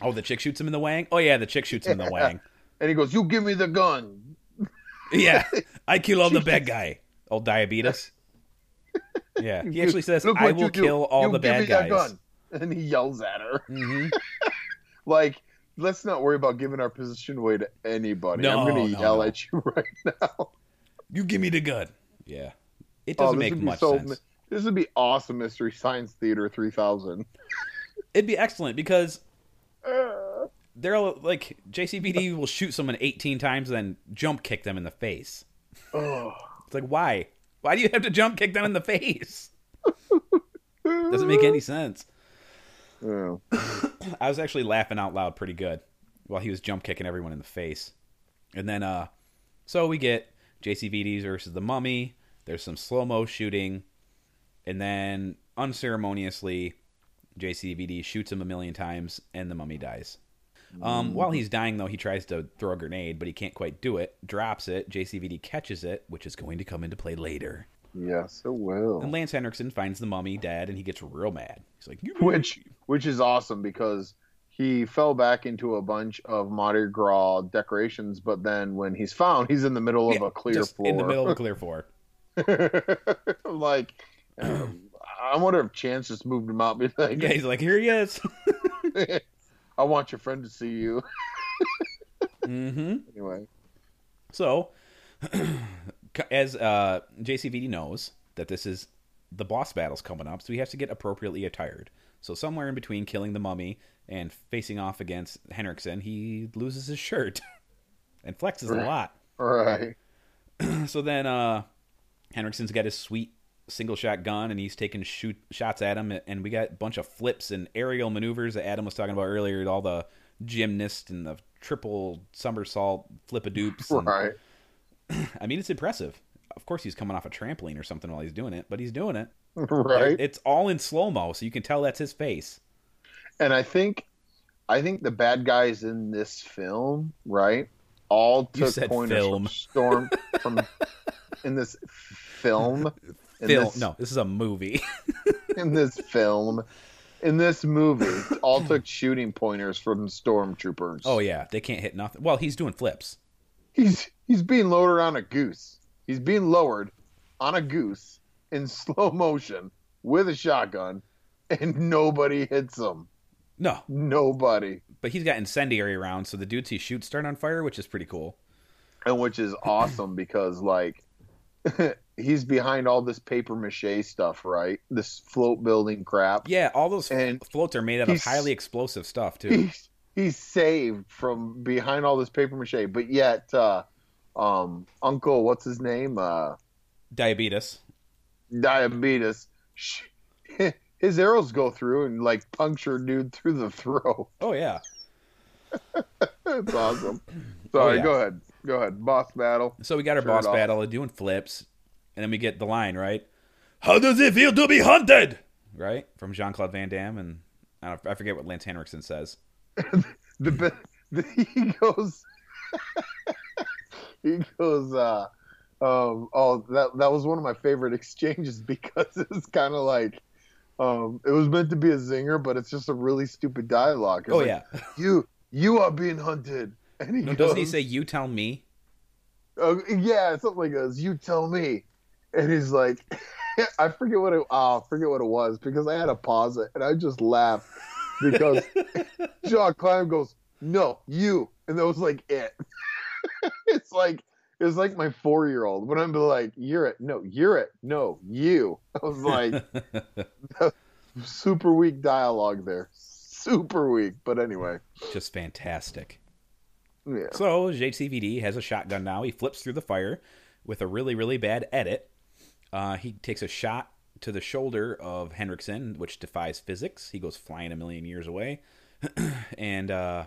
Oh, the chick shoots him in the wang? Oh, yeah, the chick shoots him yeah. in the wang. And he goes, you give me the gun. Yeah, I kill all the bad guy. Old diabetes. Yeah, he actually says, look, I will kill do. all you the bad guys. Gun. And he yells at her. Mm-hmm. Like, let's not worry about giving our position away to anybody. No, I'm going to no, yell no. at you right now. You give me the gun. Yeah. It doesn't oh, make much so, sense. This would be awesome, Mystery Science Theater three thousand. It'd be excellent because... They're all, like, J C V D will shoot someone eighteen times and then jump kick them in the face. Oh. It's like, why? Why do you have to jump kick them in the face? Doesn't make any sense. Oh. I was actually laughing out loud pretty good while he was jump kicking everyone in the face. And then, uh, so we get J C V D versus the Mummy. There's some slow-mo shooting. And then, unceremoniously... J C V D shoots him a million times, and the Mummy dies. Um, while he's dying, though, he tries to throw a grenade, but he can't quite do it. Drops it. J C V D catches it, which is going to come into play later. Yes, it will. And Lance Henriksen finds the Mummy dead, and he gets real mad. He's like, which, which is awesome because he fell back into a bunch of Mardi Gras decorations, but then when he's found, he's in the middle of yeah, a clear just floor. In the middle of a clear floor. Like. Um, I wonder if Chance just moved him out. Like, yeah, he's like, here he is. I want your friend to see you. Mm-hmm. Anyway. So, as uh, J C V D knows that this is the boss battle's coming up, so he has to get appropriately attired. So somewhere in between killing the Mummy and facing off against Henriksen, he loses his shirt and flexes a lot. Right. So then uh, Henriksen's got his sweet single-shot gun, and he's taking shoot, shots at him, and we got a bunch of flips and aerial maneuvers that Adam was talking about earlier, all the gymnast and the triple somersault flip-a-dupes. Right. And, I mean, it's impressive. Of course he's coming off a trampoline or something while he's doing it, but he's doing it. Right. It's all in slow-mo, so you can tell that's his face. And I think I think the bad guys in this film, right, all took pointers film. from Storm from in this film. In film. This, no, this is a movie. in this film. In this movie, all took shooting pointers from stormtroopers. Oh yeah. They can't hit nothing. Well, he's doing flips. He's he's being lowered on a goose. He's being lowered on a goose in slow motion with a shotgun, and nobody hits him. No. Nobody. But he's got incendiary rounds, so the dudes he shoots start on fire, which is pretty cool. And which is awesome because, like, he's behind all this papier-mâché stuff, right? This float-building crap. Yeah, all those and floats are made out of highly explosive stuff, too. He's, he's saved from behind all this papier-mâché, but yet uh, um, Uncle, what's his name? Uh, Diabetes. Diabetes. Sh- His arrows go through and, like, puncture dude through the throat. Oh, yeah. That's awesome. Sorry, oh, yeah. go ahead. Go ahead. Boss battle. So we got our Shirt boss off. battle. They're doing flips. And then we get the line, right? How does it feel to be hunted? Right? From Jean-Claude Van Damme. And I, don't, I forget what Lance Henriksen says. the, the, the, he goes... he goes, uh... Um, oh, that, that was one of my favorite exchanges because it's kind of like... Um, it was meant to be a zinger, but it's just a really stupid dialogue. It's oh, like, yeah. you you are being hunted. And he no, goes, doesn't he say, you tell me? Uh, yeah, something like that. You tell me. And he's like, I forget what it, oh, forget what it was because I had to pause it and I just laughed because John Klein goes, no, you. And that was like it. It's like, it was like my four-year-old when I'm like, you're it. No, you're it. No, you. I was like, super weak dialogue there. Super weak. But anyway. Just fantastic. Yeah. So J C V D has a shotgun now. He flips through the fire with a really, really bad edit. Uh, he takes a shot to the shoulder of Henriksen, which defies physics. He goes flying a million years away. And uh,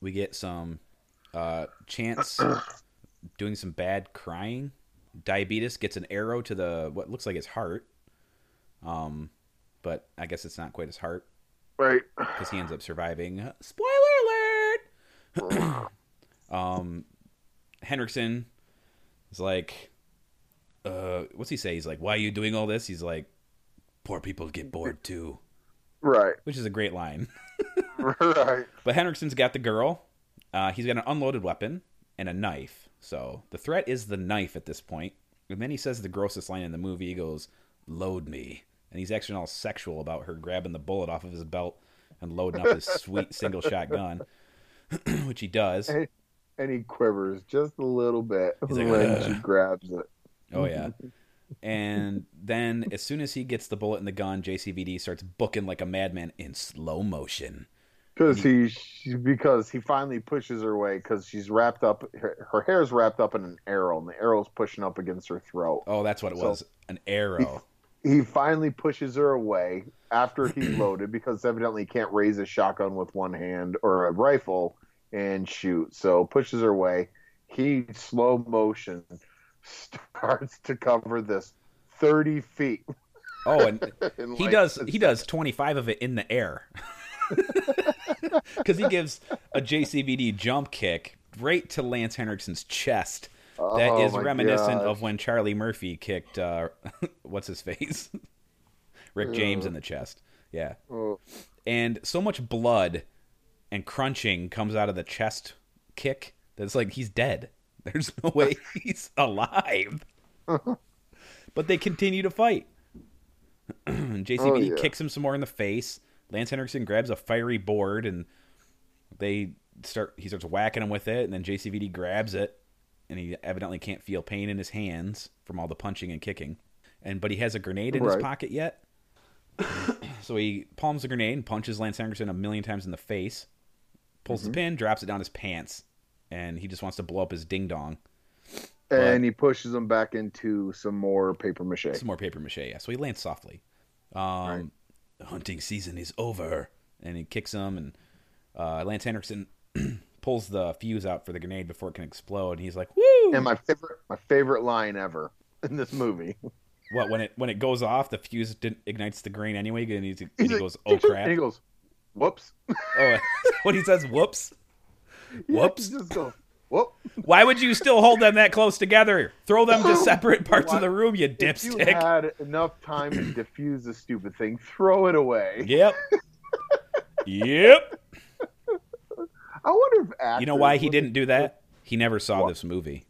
we get some uh, Chance... doing some bad crying. Diabetes gets an arrow to the what looks like his heart, um, but I guess it's not quite his heart, right? Because he ends up surviving. Spoiler alert. um, Henriksen is like, uh, what's he say? He's like, "Why are you doing all this?" He's like, "Poor people get bored too," right? Which is a great line, right? But Henriksen's got the girl. Uh, he's got an unloaded weapon and a knife. So the threat is the knife at this point. And then he says the grossest line in the movie. He goes, load me. And he's acting all sexual about her grabbing the bullet off of his belt and loading up his sweet single shot gun, which he does. And, and he quivers just a little bit he's like, when uh. she grabs it. Oh, yeah. And then as soon as he gets the bullet in the gun, J C V D starts booking like a madman in slow motion. Because he, he, because he finally pushes her away because she's wrapped up, her, her hair's wrapped up in an arrow, and the arrow's pushing up against her throat. Oh, that's what it so was, an arrow. He, he finally pushes her away after he's loaded because evidently he can't raise a shotgun with one hand or a rifle and shoot. So pushes her away. He, slow motion, starts to cover this thirty feet. Oh, and he like does he does twenty-five of it in the air. Because he gives a J C V D jump kick right to Lance Henriksen's chest. Oh, that is reminiscent gosh. of when Charlie Murphy kicked, uh, what's his face? Rick James yeah. in the chest. Yeah. Oh. And so much blood and crunching comes out of the chest kick that it's like he's dead. There's no way he's alive. But they continue to fight. J C V D oh, yeah. kicks him some more in the face. Lance Henriksen grabs a fiery board and they start. He starts whacking him with it, and then J C V D grabs it, and he evidently can't feel pain in his hands from all the punching and kicking. And but he has a grenade in right. his pocket yet, so he palms the grenade and punches Lance Henriksen a million times in the face, pulls mm-hmm. the pin, drops it down his pants, and he just wants to blow up his ding dong. And but, he pushes him back into some more paper mache. Some more paper mache, yeah. So he lands softly. Um, right. Hunting season is over. And he kicks him, and uh, Lance Henriksen pulls the fuse out for the grenade before it can explode. And he's like, woo! And my favorite, my favorite line ever in this movie. What, when it when it goes off, the fuse didn't, ignites the green anyway, and, he's, he's and he like, goes, oh, crap. And he goes, whoops. Oh, when he says whoops? Whoops? Yeah, just go, whoop. Why would you still hold them that close together? Throw them to separate parts of the room, you dipstick. If you had enough time to defuse the stupid thing, throw it away. Yep. Yep. I wonder if actors... You know why he didn't do that? He never saw what? this movie.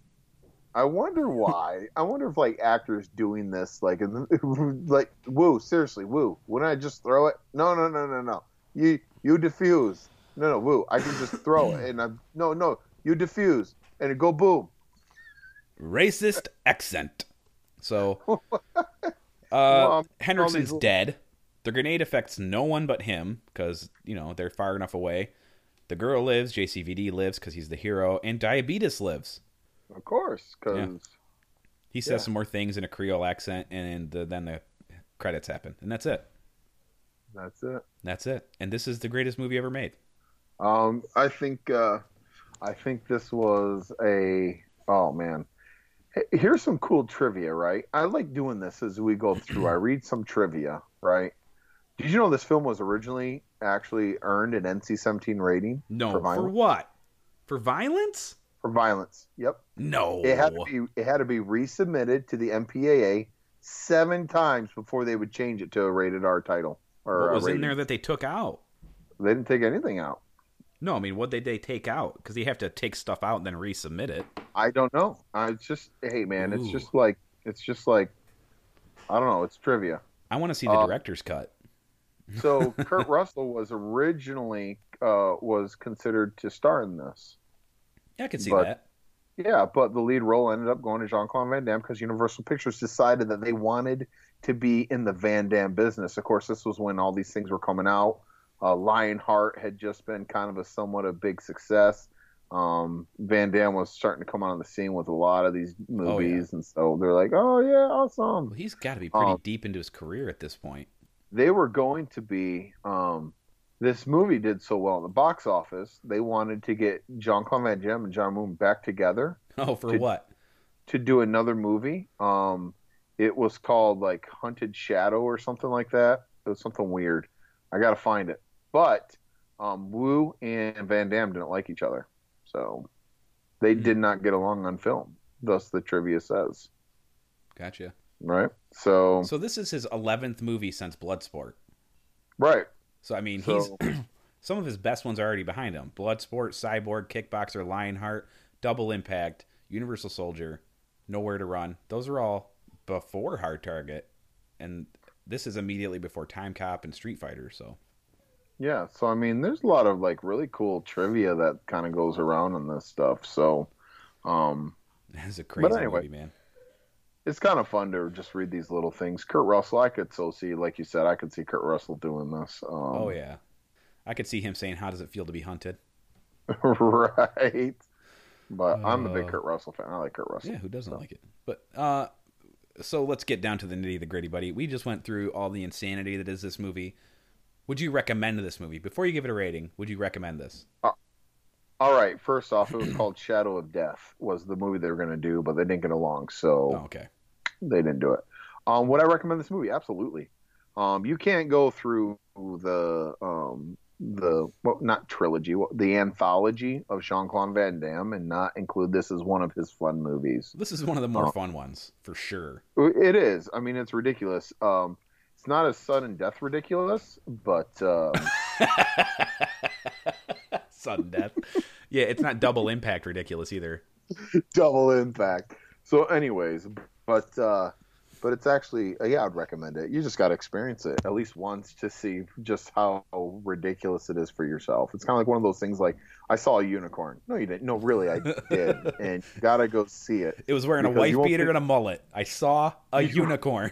I wonder why. I wonder if like actors doing this, like, in the, like, woo, seriously, woo. Wouldn't I just throw it? No, no, no, no, no. You you diffuse. No, no, woo. I can just throw it, and I no, no. You diffuse, and it go boom. Racist accent. So, uh, well, Henderson's these... dead. The grenade affects no one but him because you know they're far enough away. The girl lives. J C V D lives because he's the hero, and Diabetes lives. Of course, because yeah. he says yeah. some more things in a Creole accent, and the, then the credits happen, and that's it. That's it. That's it. And this is the greatest movie ever made. Um, I think, uh, I think this was a. Oh man, here's some cool trivia, right? I like doing this as we go through. I read some trivia, right? Did you know this film was originally actually earned an N C seventeen rating? No, for, for what? For violence? For violence. Yep. No. It had to be it had to be resubmitted to the M P A A seven times before they would change it to a rated R title. Or what was in there that they took out? They didn't take anything out. No, I mean, what did they take out? Because you have to take stuff out and then resubmit it. I don't know. I just hey man, Ooh. it's just like it's just like I don't know. It's trivia. I want to see the uh, director's cut. So Kurt Russell was originally uh, was considered to star in this. Yeah, I can see but, that. Yeah, but the lead role ended up going to Jean-Claude Van Damme because Universal Pictures decided that they wanted to be in the Van Damme business. Of course, this was when all these things were coming out. Uh, Lionheart had just been kind of a somewhat a big success. Um, Van Damme was starting to come on the scene with a lot of these movies, oh, yeah. and so they're like, oh, yeah, awesome. Well, he's got to be pretty um, deep into his career at this point. They were going to be... Um, This movie did so well in the box office, they wanted to get Jean-Claude Van Damme and John Woo back together. Oh, for to, what? To do another movie. Um, it was called, like, Hunted Shadow or something like that. It was something weird. I got to find it. But um, Woo and Van Damme didn't like each other. So they mm-hmm. did not get along on film. Thus the trivia says. Gotcha. Right? So, so this is his eleventh movie since Bloodsport. Right. So, I mean, so, he's some of his best ones are already behind him. Bloodsport, Cyborg, Kickboxer, Lionheart, Double Impact, Universal Soldier, Nowhere to Run. Those are all before Hard Target. And this is immediately before Time Cop and Street Fighter. So, yeah. So, I mean, there's a lot of, like, really cool trivia that kind of goes around on this stuff. So, um, that's a crazy anyway, movie, man. It's kind of fun to just read these little things. Kurt Russell, I could so see, like you said, I could see Kurt Russell doing this. Um, oh, yeah. I could see him saying, how does it feel to be hunted? Right. But uh, I'm a big Kurt Russell fan. I like Kurt Russell. Yeah, who doesn't so. like it? But uh, so let's get down to the nitty, the gritty, buddy. We just went through all the insanity that is this movie. Would you recommend this movie? Before you give it a rating, would you recommend this? Uh, All right, first off, it was called Shadow of Death was the movie they were going to do, but they didn't get along, so oh, okay. they didn't do it. Um, would I recommend this movie? Absolutely. Um, you can't go through the, um, the well, not trilogy, the anthology of Jean-Claude Van Damme and not include this as one of his fun movies. This is one of the more um, fun ones, for sure. It is. I mean, it's ridiculous. Um, it's not as sudden death ridiculous, but... Um, sudden death. Yeah, it's not Double Impact ridiculous either. Double Impact. So anyways, but uh but it's actually uh, yeah, I'd recommend it. You just got to experience it at least once to see just how ridiculous it is for yourself. It's kind of like one of those things like I saw a unicorn. No, you didn't. No, really, I did. And you got to go see it. It was wearing a wife beater be- and a mullet. I saw a unicorn.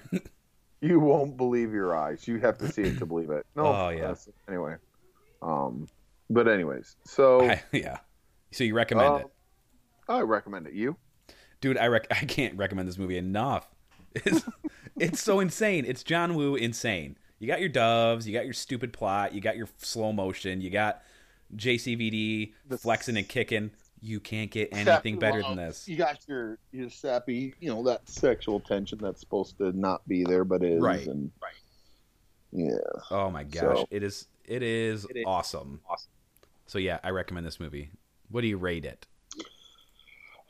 You won't believe your eyes. You have to see it to believe it. No. Oh, yeah. Anyway. Um But anyways, so... yeah. So you recommend uh, it? I recommend it. You? Dude, I rec- I can't recommend this movie enough. It's, it's so insane. It's John Woo insane. You got your doves. You got your stupid plot. You got your slow motion. You got J C V D the flexing and kicking. You can't get anything better love. than this. You got your, your sappy, you know, that sexual tension that's supposed to not be there, but is. Right. And, right. Yeah. Oh my gosh. So, it is, it is it is awesome. Awesome. So yeah, I recommend this movie. What do you rate it?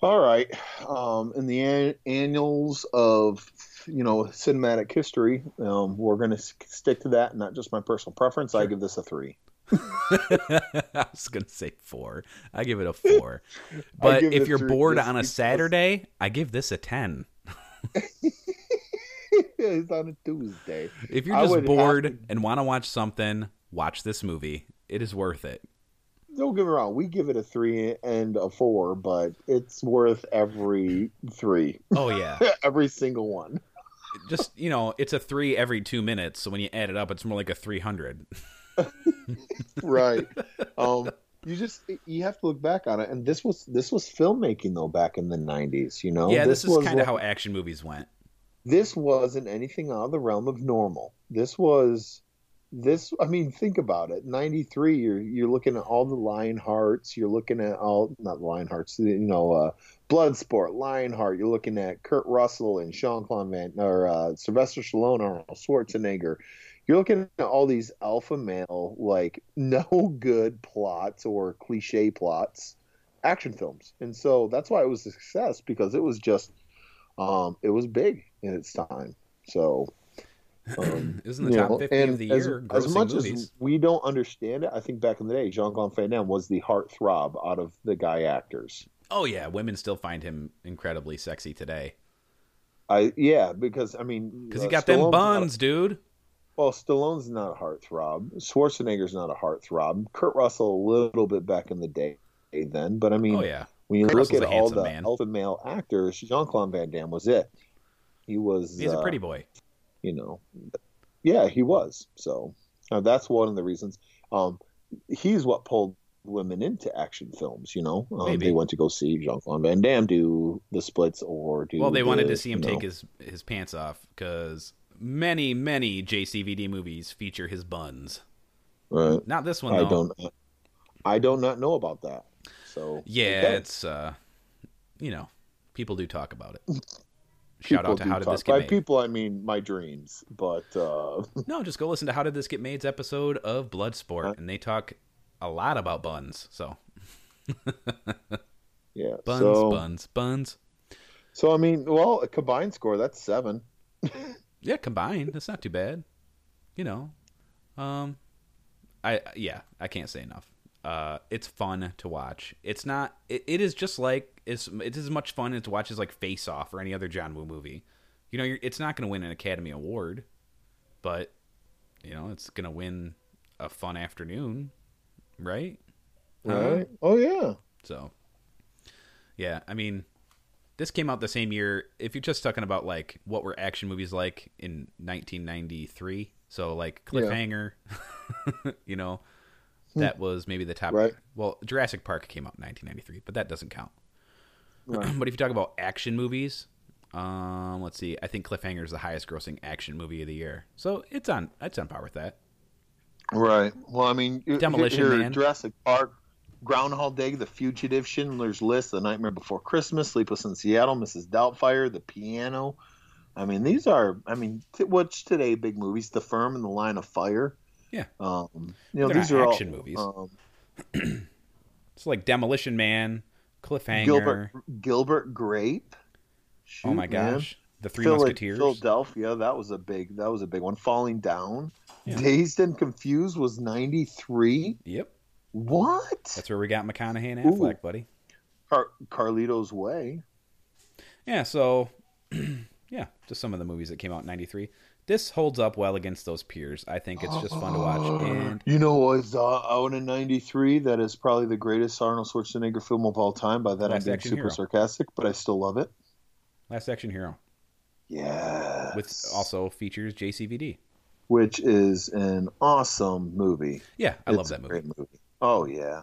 All right. Um, in the an- annals of, you know, cinematic history, um, we're going to stick to that. Not just my personal preference. Sure. I give this a three. I was going to say four. I give it a four. But if you're bored on a Saturday, I give this a ten. It's on a Tuesday. If you're just bored to... and want to watch something, watch this movie. It is worth it. Don't get me wrong. We give it a three and a four, but it's worth every three. Oh, yeah. Every single one. Just, you know, it's a three every two minutes. So when you add it up, it's more like a three hundred. Right. Um, you just you have to look back on it. And this was this was filmmaking, though, back in the nineties, you know? Yeah, this, this is kind of how action movies went. This wasn't anything out of the realm of normal. This was... This, I mean, think about it. ninety-three, you're you're looking at all the Lionhearts. You're looking at all, not Lionhearts, you know, uh, Bloodsport, Lionheart. You're looking at Kurt Russell and Jean-Claude Van, or uh, Sylvester Stallone, Arnold Schwarzenegger. You're looking at all these alpha male, like, no good plots or cliche plots, action films. And so that's why it was a success, because it was just, um, it was big in its time. So... Um, Isn't the top know, fifty of the year as, as much movies. As we don't understand it, I think back in the day, Jean-Claude Van Damme was the heartthrob out of the guy actors. Oh yeah, women still find him incredibly sexy today. I yeah, because I mean, because uh, he got Stallone's them buns, a, dude. Well, Stallone's not a heartthrob. Schwarzenegger's not a heartthrob. Kurt Russell a little bit back in the day then, but I mean, oh, yeah. when you Kurt look Russell's at all the man. alpha male actors, Jean-Claude Van Damme was it. He was. He's uh, a pretty boy. You know, yeah, he was. So uh, that's one of the reasons. Um, he's what pulled women into action films. You know, um, they went to go see Jean-Claude Van Damme do the splits or do. Well, they the, wanted to see him take know. his his pants off because many many J C V D movies feature his buns. Right. Not this one. Though. I don't. I do not know about that. So yeah, okay. it's uh, you know, people do talk about it. Shout people out to How Did This Get Made. By people, I mean my dreams, but... Uh... No, just go listen to How Did This Get Made's episode of Bloodsport, huh? And they talk a lot about buns, so... yeah, Buns, so... buns, buns. So, I mean, well, a combined score, that's seven. Yeah, combined. That's not too bad. You know. um, I Yeah, I can't say enough. Uh, it's fun to watch. It's not... It, it is just like... It's it's as much fun as to watch as like Face Off or any other John Woo movie. You know, you're, it's not going to win an Academy Award, but you know it's going to win a fun afternoon, right? Right. Uh, oh yeah. So, yeah. I mean, this came out the same year. If you're just talking about like what were action movies like in nineteen ninety-three, so like Cliffhanger, yeah. You know, that was maybe the top. Right. Well, Jurassic Park came out in nineteen ninety-three, but that doesn't count. Right. But if you talk about action movies, um, let's see. I think Cliffhanger is the highest-grossing action movie of the year, so it's on. It's on par with that. Right. Well, I mean, Demolition here, here, Man, Jurassic Park, Groundhog Day, The Fugitive, Schindler's List, The Nightmare Before Christmas, Sleepless in Seattle, Missus Doubtfire, The Piano. I mean, these are. I mean, t- what's today big movies? The Firm and The Line of Fire. Yeah. Um, you know, they're these are action all, movies. Um, it's like Demolition Man. Cliffhanger. Gilbert, Gilbert Grape. Shoot, oh my gosh. Man. The Three Phil- Musketeers. Philadelphia, that was a big that was a big one. Falling Down. Yeah. Dazed and Confused was ninety-three. Yep. What? That's where we got McConaughey and Affleck, Ooh. buddy. Car- Carlito's Way. Yeah, so yeah, just some of the movies that came out in ninety-three. This holds up well against those peers. I think it's just fun to watch. And you know what was uh, out in ninety-three? That is probably the greatest Arnold Schwarzenegger film of all time. By that, Last I'm being super hero. sarcastic, but I still love it. Last Action Hero. Yeah. Which also features J C V D. Which is an awesome movie. Yeah, I it's love that movie. A great movie. Oh, yeah.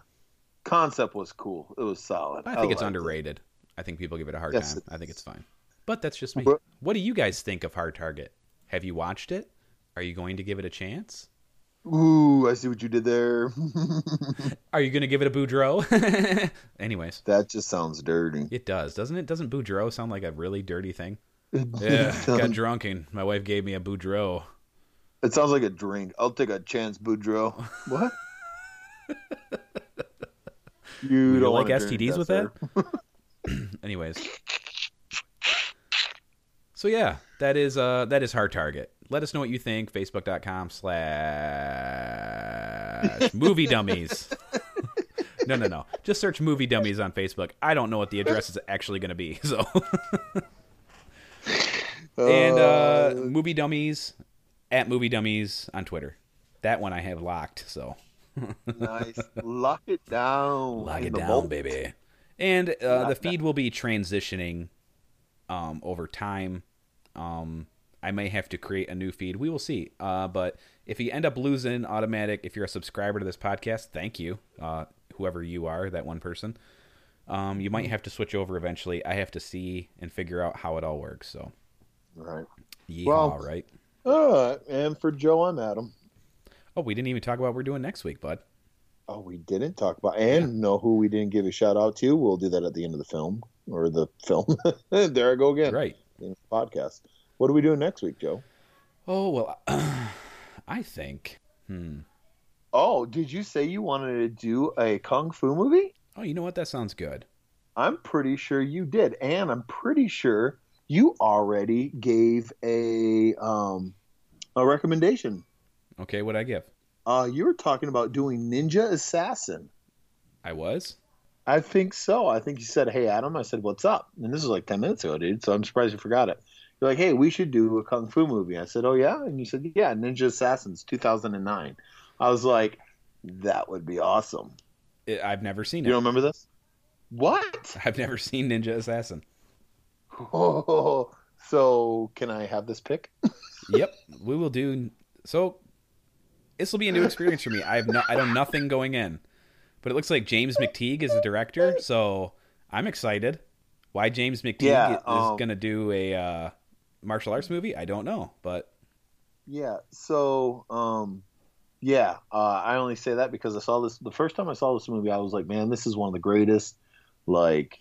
Concept was cool. It was solid. I think I it's underrated. It. I think people give it a hard yes, time. I think it's fine. But that's just me. What do you guys think of Hard Target? Have you watched it? Are you going to give it a chance? Ooh, I see what you did there. Are you going to give it a Boudreaux? Anyways. That just sounds dirty. It does, doesn't it? Doesn't Boudreaux sound like a really dirty thing? Yeah, got drunk and my wife gave me a Boudreaux. It sounds like a drink. I'll take a Chance Boudreaux. What? You, you don't like S T Ds with that? Anyways. So yeah, that is uh that is Hard Target. Let us know what you think. Facebook.com slash movie dummies. No, no, no. Just search Movie Dummies on Facebook. I don't know what the address is actually going to be. So. And uh, Movie Dummies at Movie Dummies on Twitter. That one I have locked. So. Nice. Lock it down. Lock it down, vault. Baby. And uh, the feed will be transitioning um, over time. Um, I may have to create a new feed. We will see. Uh, but if you end up losing automatic, if you're a subscriber to this podcast, thank you. Uh, whoever you are, that one person. Um, you might have to switch over eventually. I have to see and figure out how it all works. So, right. Yeah, well, all right. Uh, and for Joe, I'm Adam. Oh, we didn't even talk about what we're doing next week, bud. Oh, we didn't talk about and yeah. Know who we didn't give a shout out to. We'll do that at the end of the film or the film. There I go again. Right. In the podcast. What are we doing next week, Joe? Oh, well, uh, I think. Hmm. Oh, did you say you wanted to do a Kung Fu movie? Oh, you know what? That sounds good. I'm pretty sure you did. And I'm pretty sure you already gave a um, a recommendation. Okay, what'd I give? Uh, you were talking about doing Ninja Assassin. I was? I think so. I think you said, hey, Adam. I said, what's up? And this was like ten minutes ago, dude, so I'm surprised you forgot it. You're like, hey, we should do a Kung Fu movie. I said, oh, yeah? And you said, yeah, Ninja Assassins, two thousand nine. I was like, that would be awesome. It, I've never seen it. You don't remember this? What? I've never seen Ninja Assassin. Oh, so can I have this pick? Yep, we will do. So... This will be a new experience for me. I have no, I don't nothing going in, but it looks like James McTeague is the director, so I'm excited. Why James McTeague yeah, um, is going to do a uh, martial arts movie, I don't know, but yeah. So, um, yeah, uh, I only say that because I saw this the first time I saw this movie. I was like, man, this is one of the greatest. Like,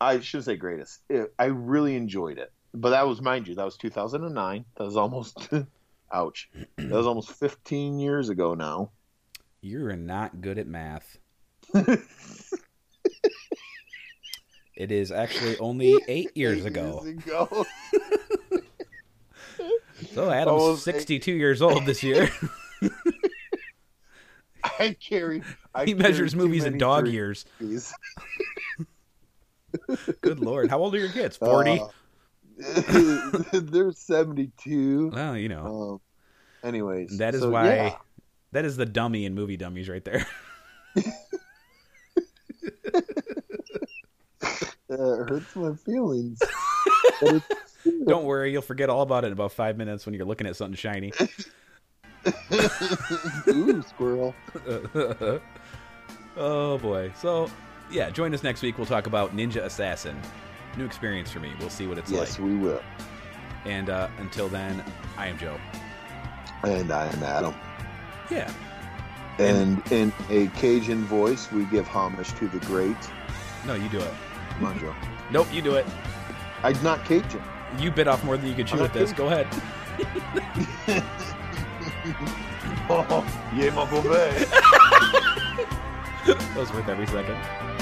I shouldn't say greatest. It, I really enjoyed it, but that was, mind you, that was two thousand nine. That was almost. Ouch. That was almost fifteen years ago now. You're not good at math. It is actually only eight years eight ago. Years ago. So Adam's almost sixty-two eight. Years old this year. I carry. I he measures carry movies in dog years. Good Lord. How old are your kids? forty? Uh, They're seventy-two. Well, you know. Um, anyways, that is so, why yeah. That is the dummy in Movie Dummies right there. That hurts my feelings. Don't worry, you'll forget all about it in about five minutes when you're looking at something shiny. Ooh, squirrel. Oh boy. So, yeah, join us next week. We'll talk about Ninja Assassin. New experience for me. We'll see what it's yes, like. Yes, we will. And uh, until then, I am Joe. And I am Adam. Yeah. And, and in a Cajun voice, we give homage to the great. No, you do it. Come on, Joe. Nope, you do it. I'm not Cajun. You bit off more than you could chew with this. Cajun. Go ahead. Oh, yeah, my boy. That was worth every second.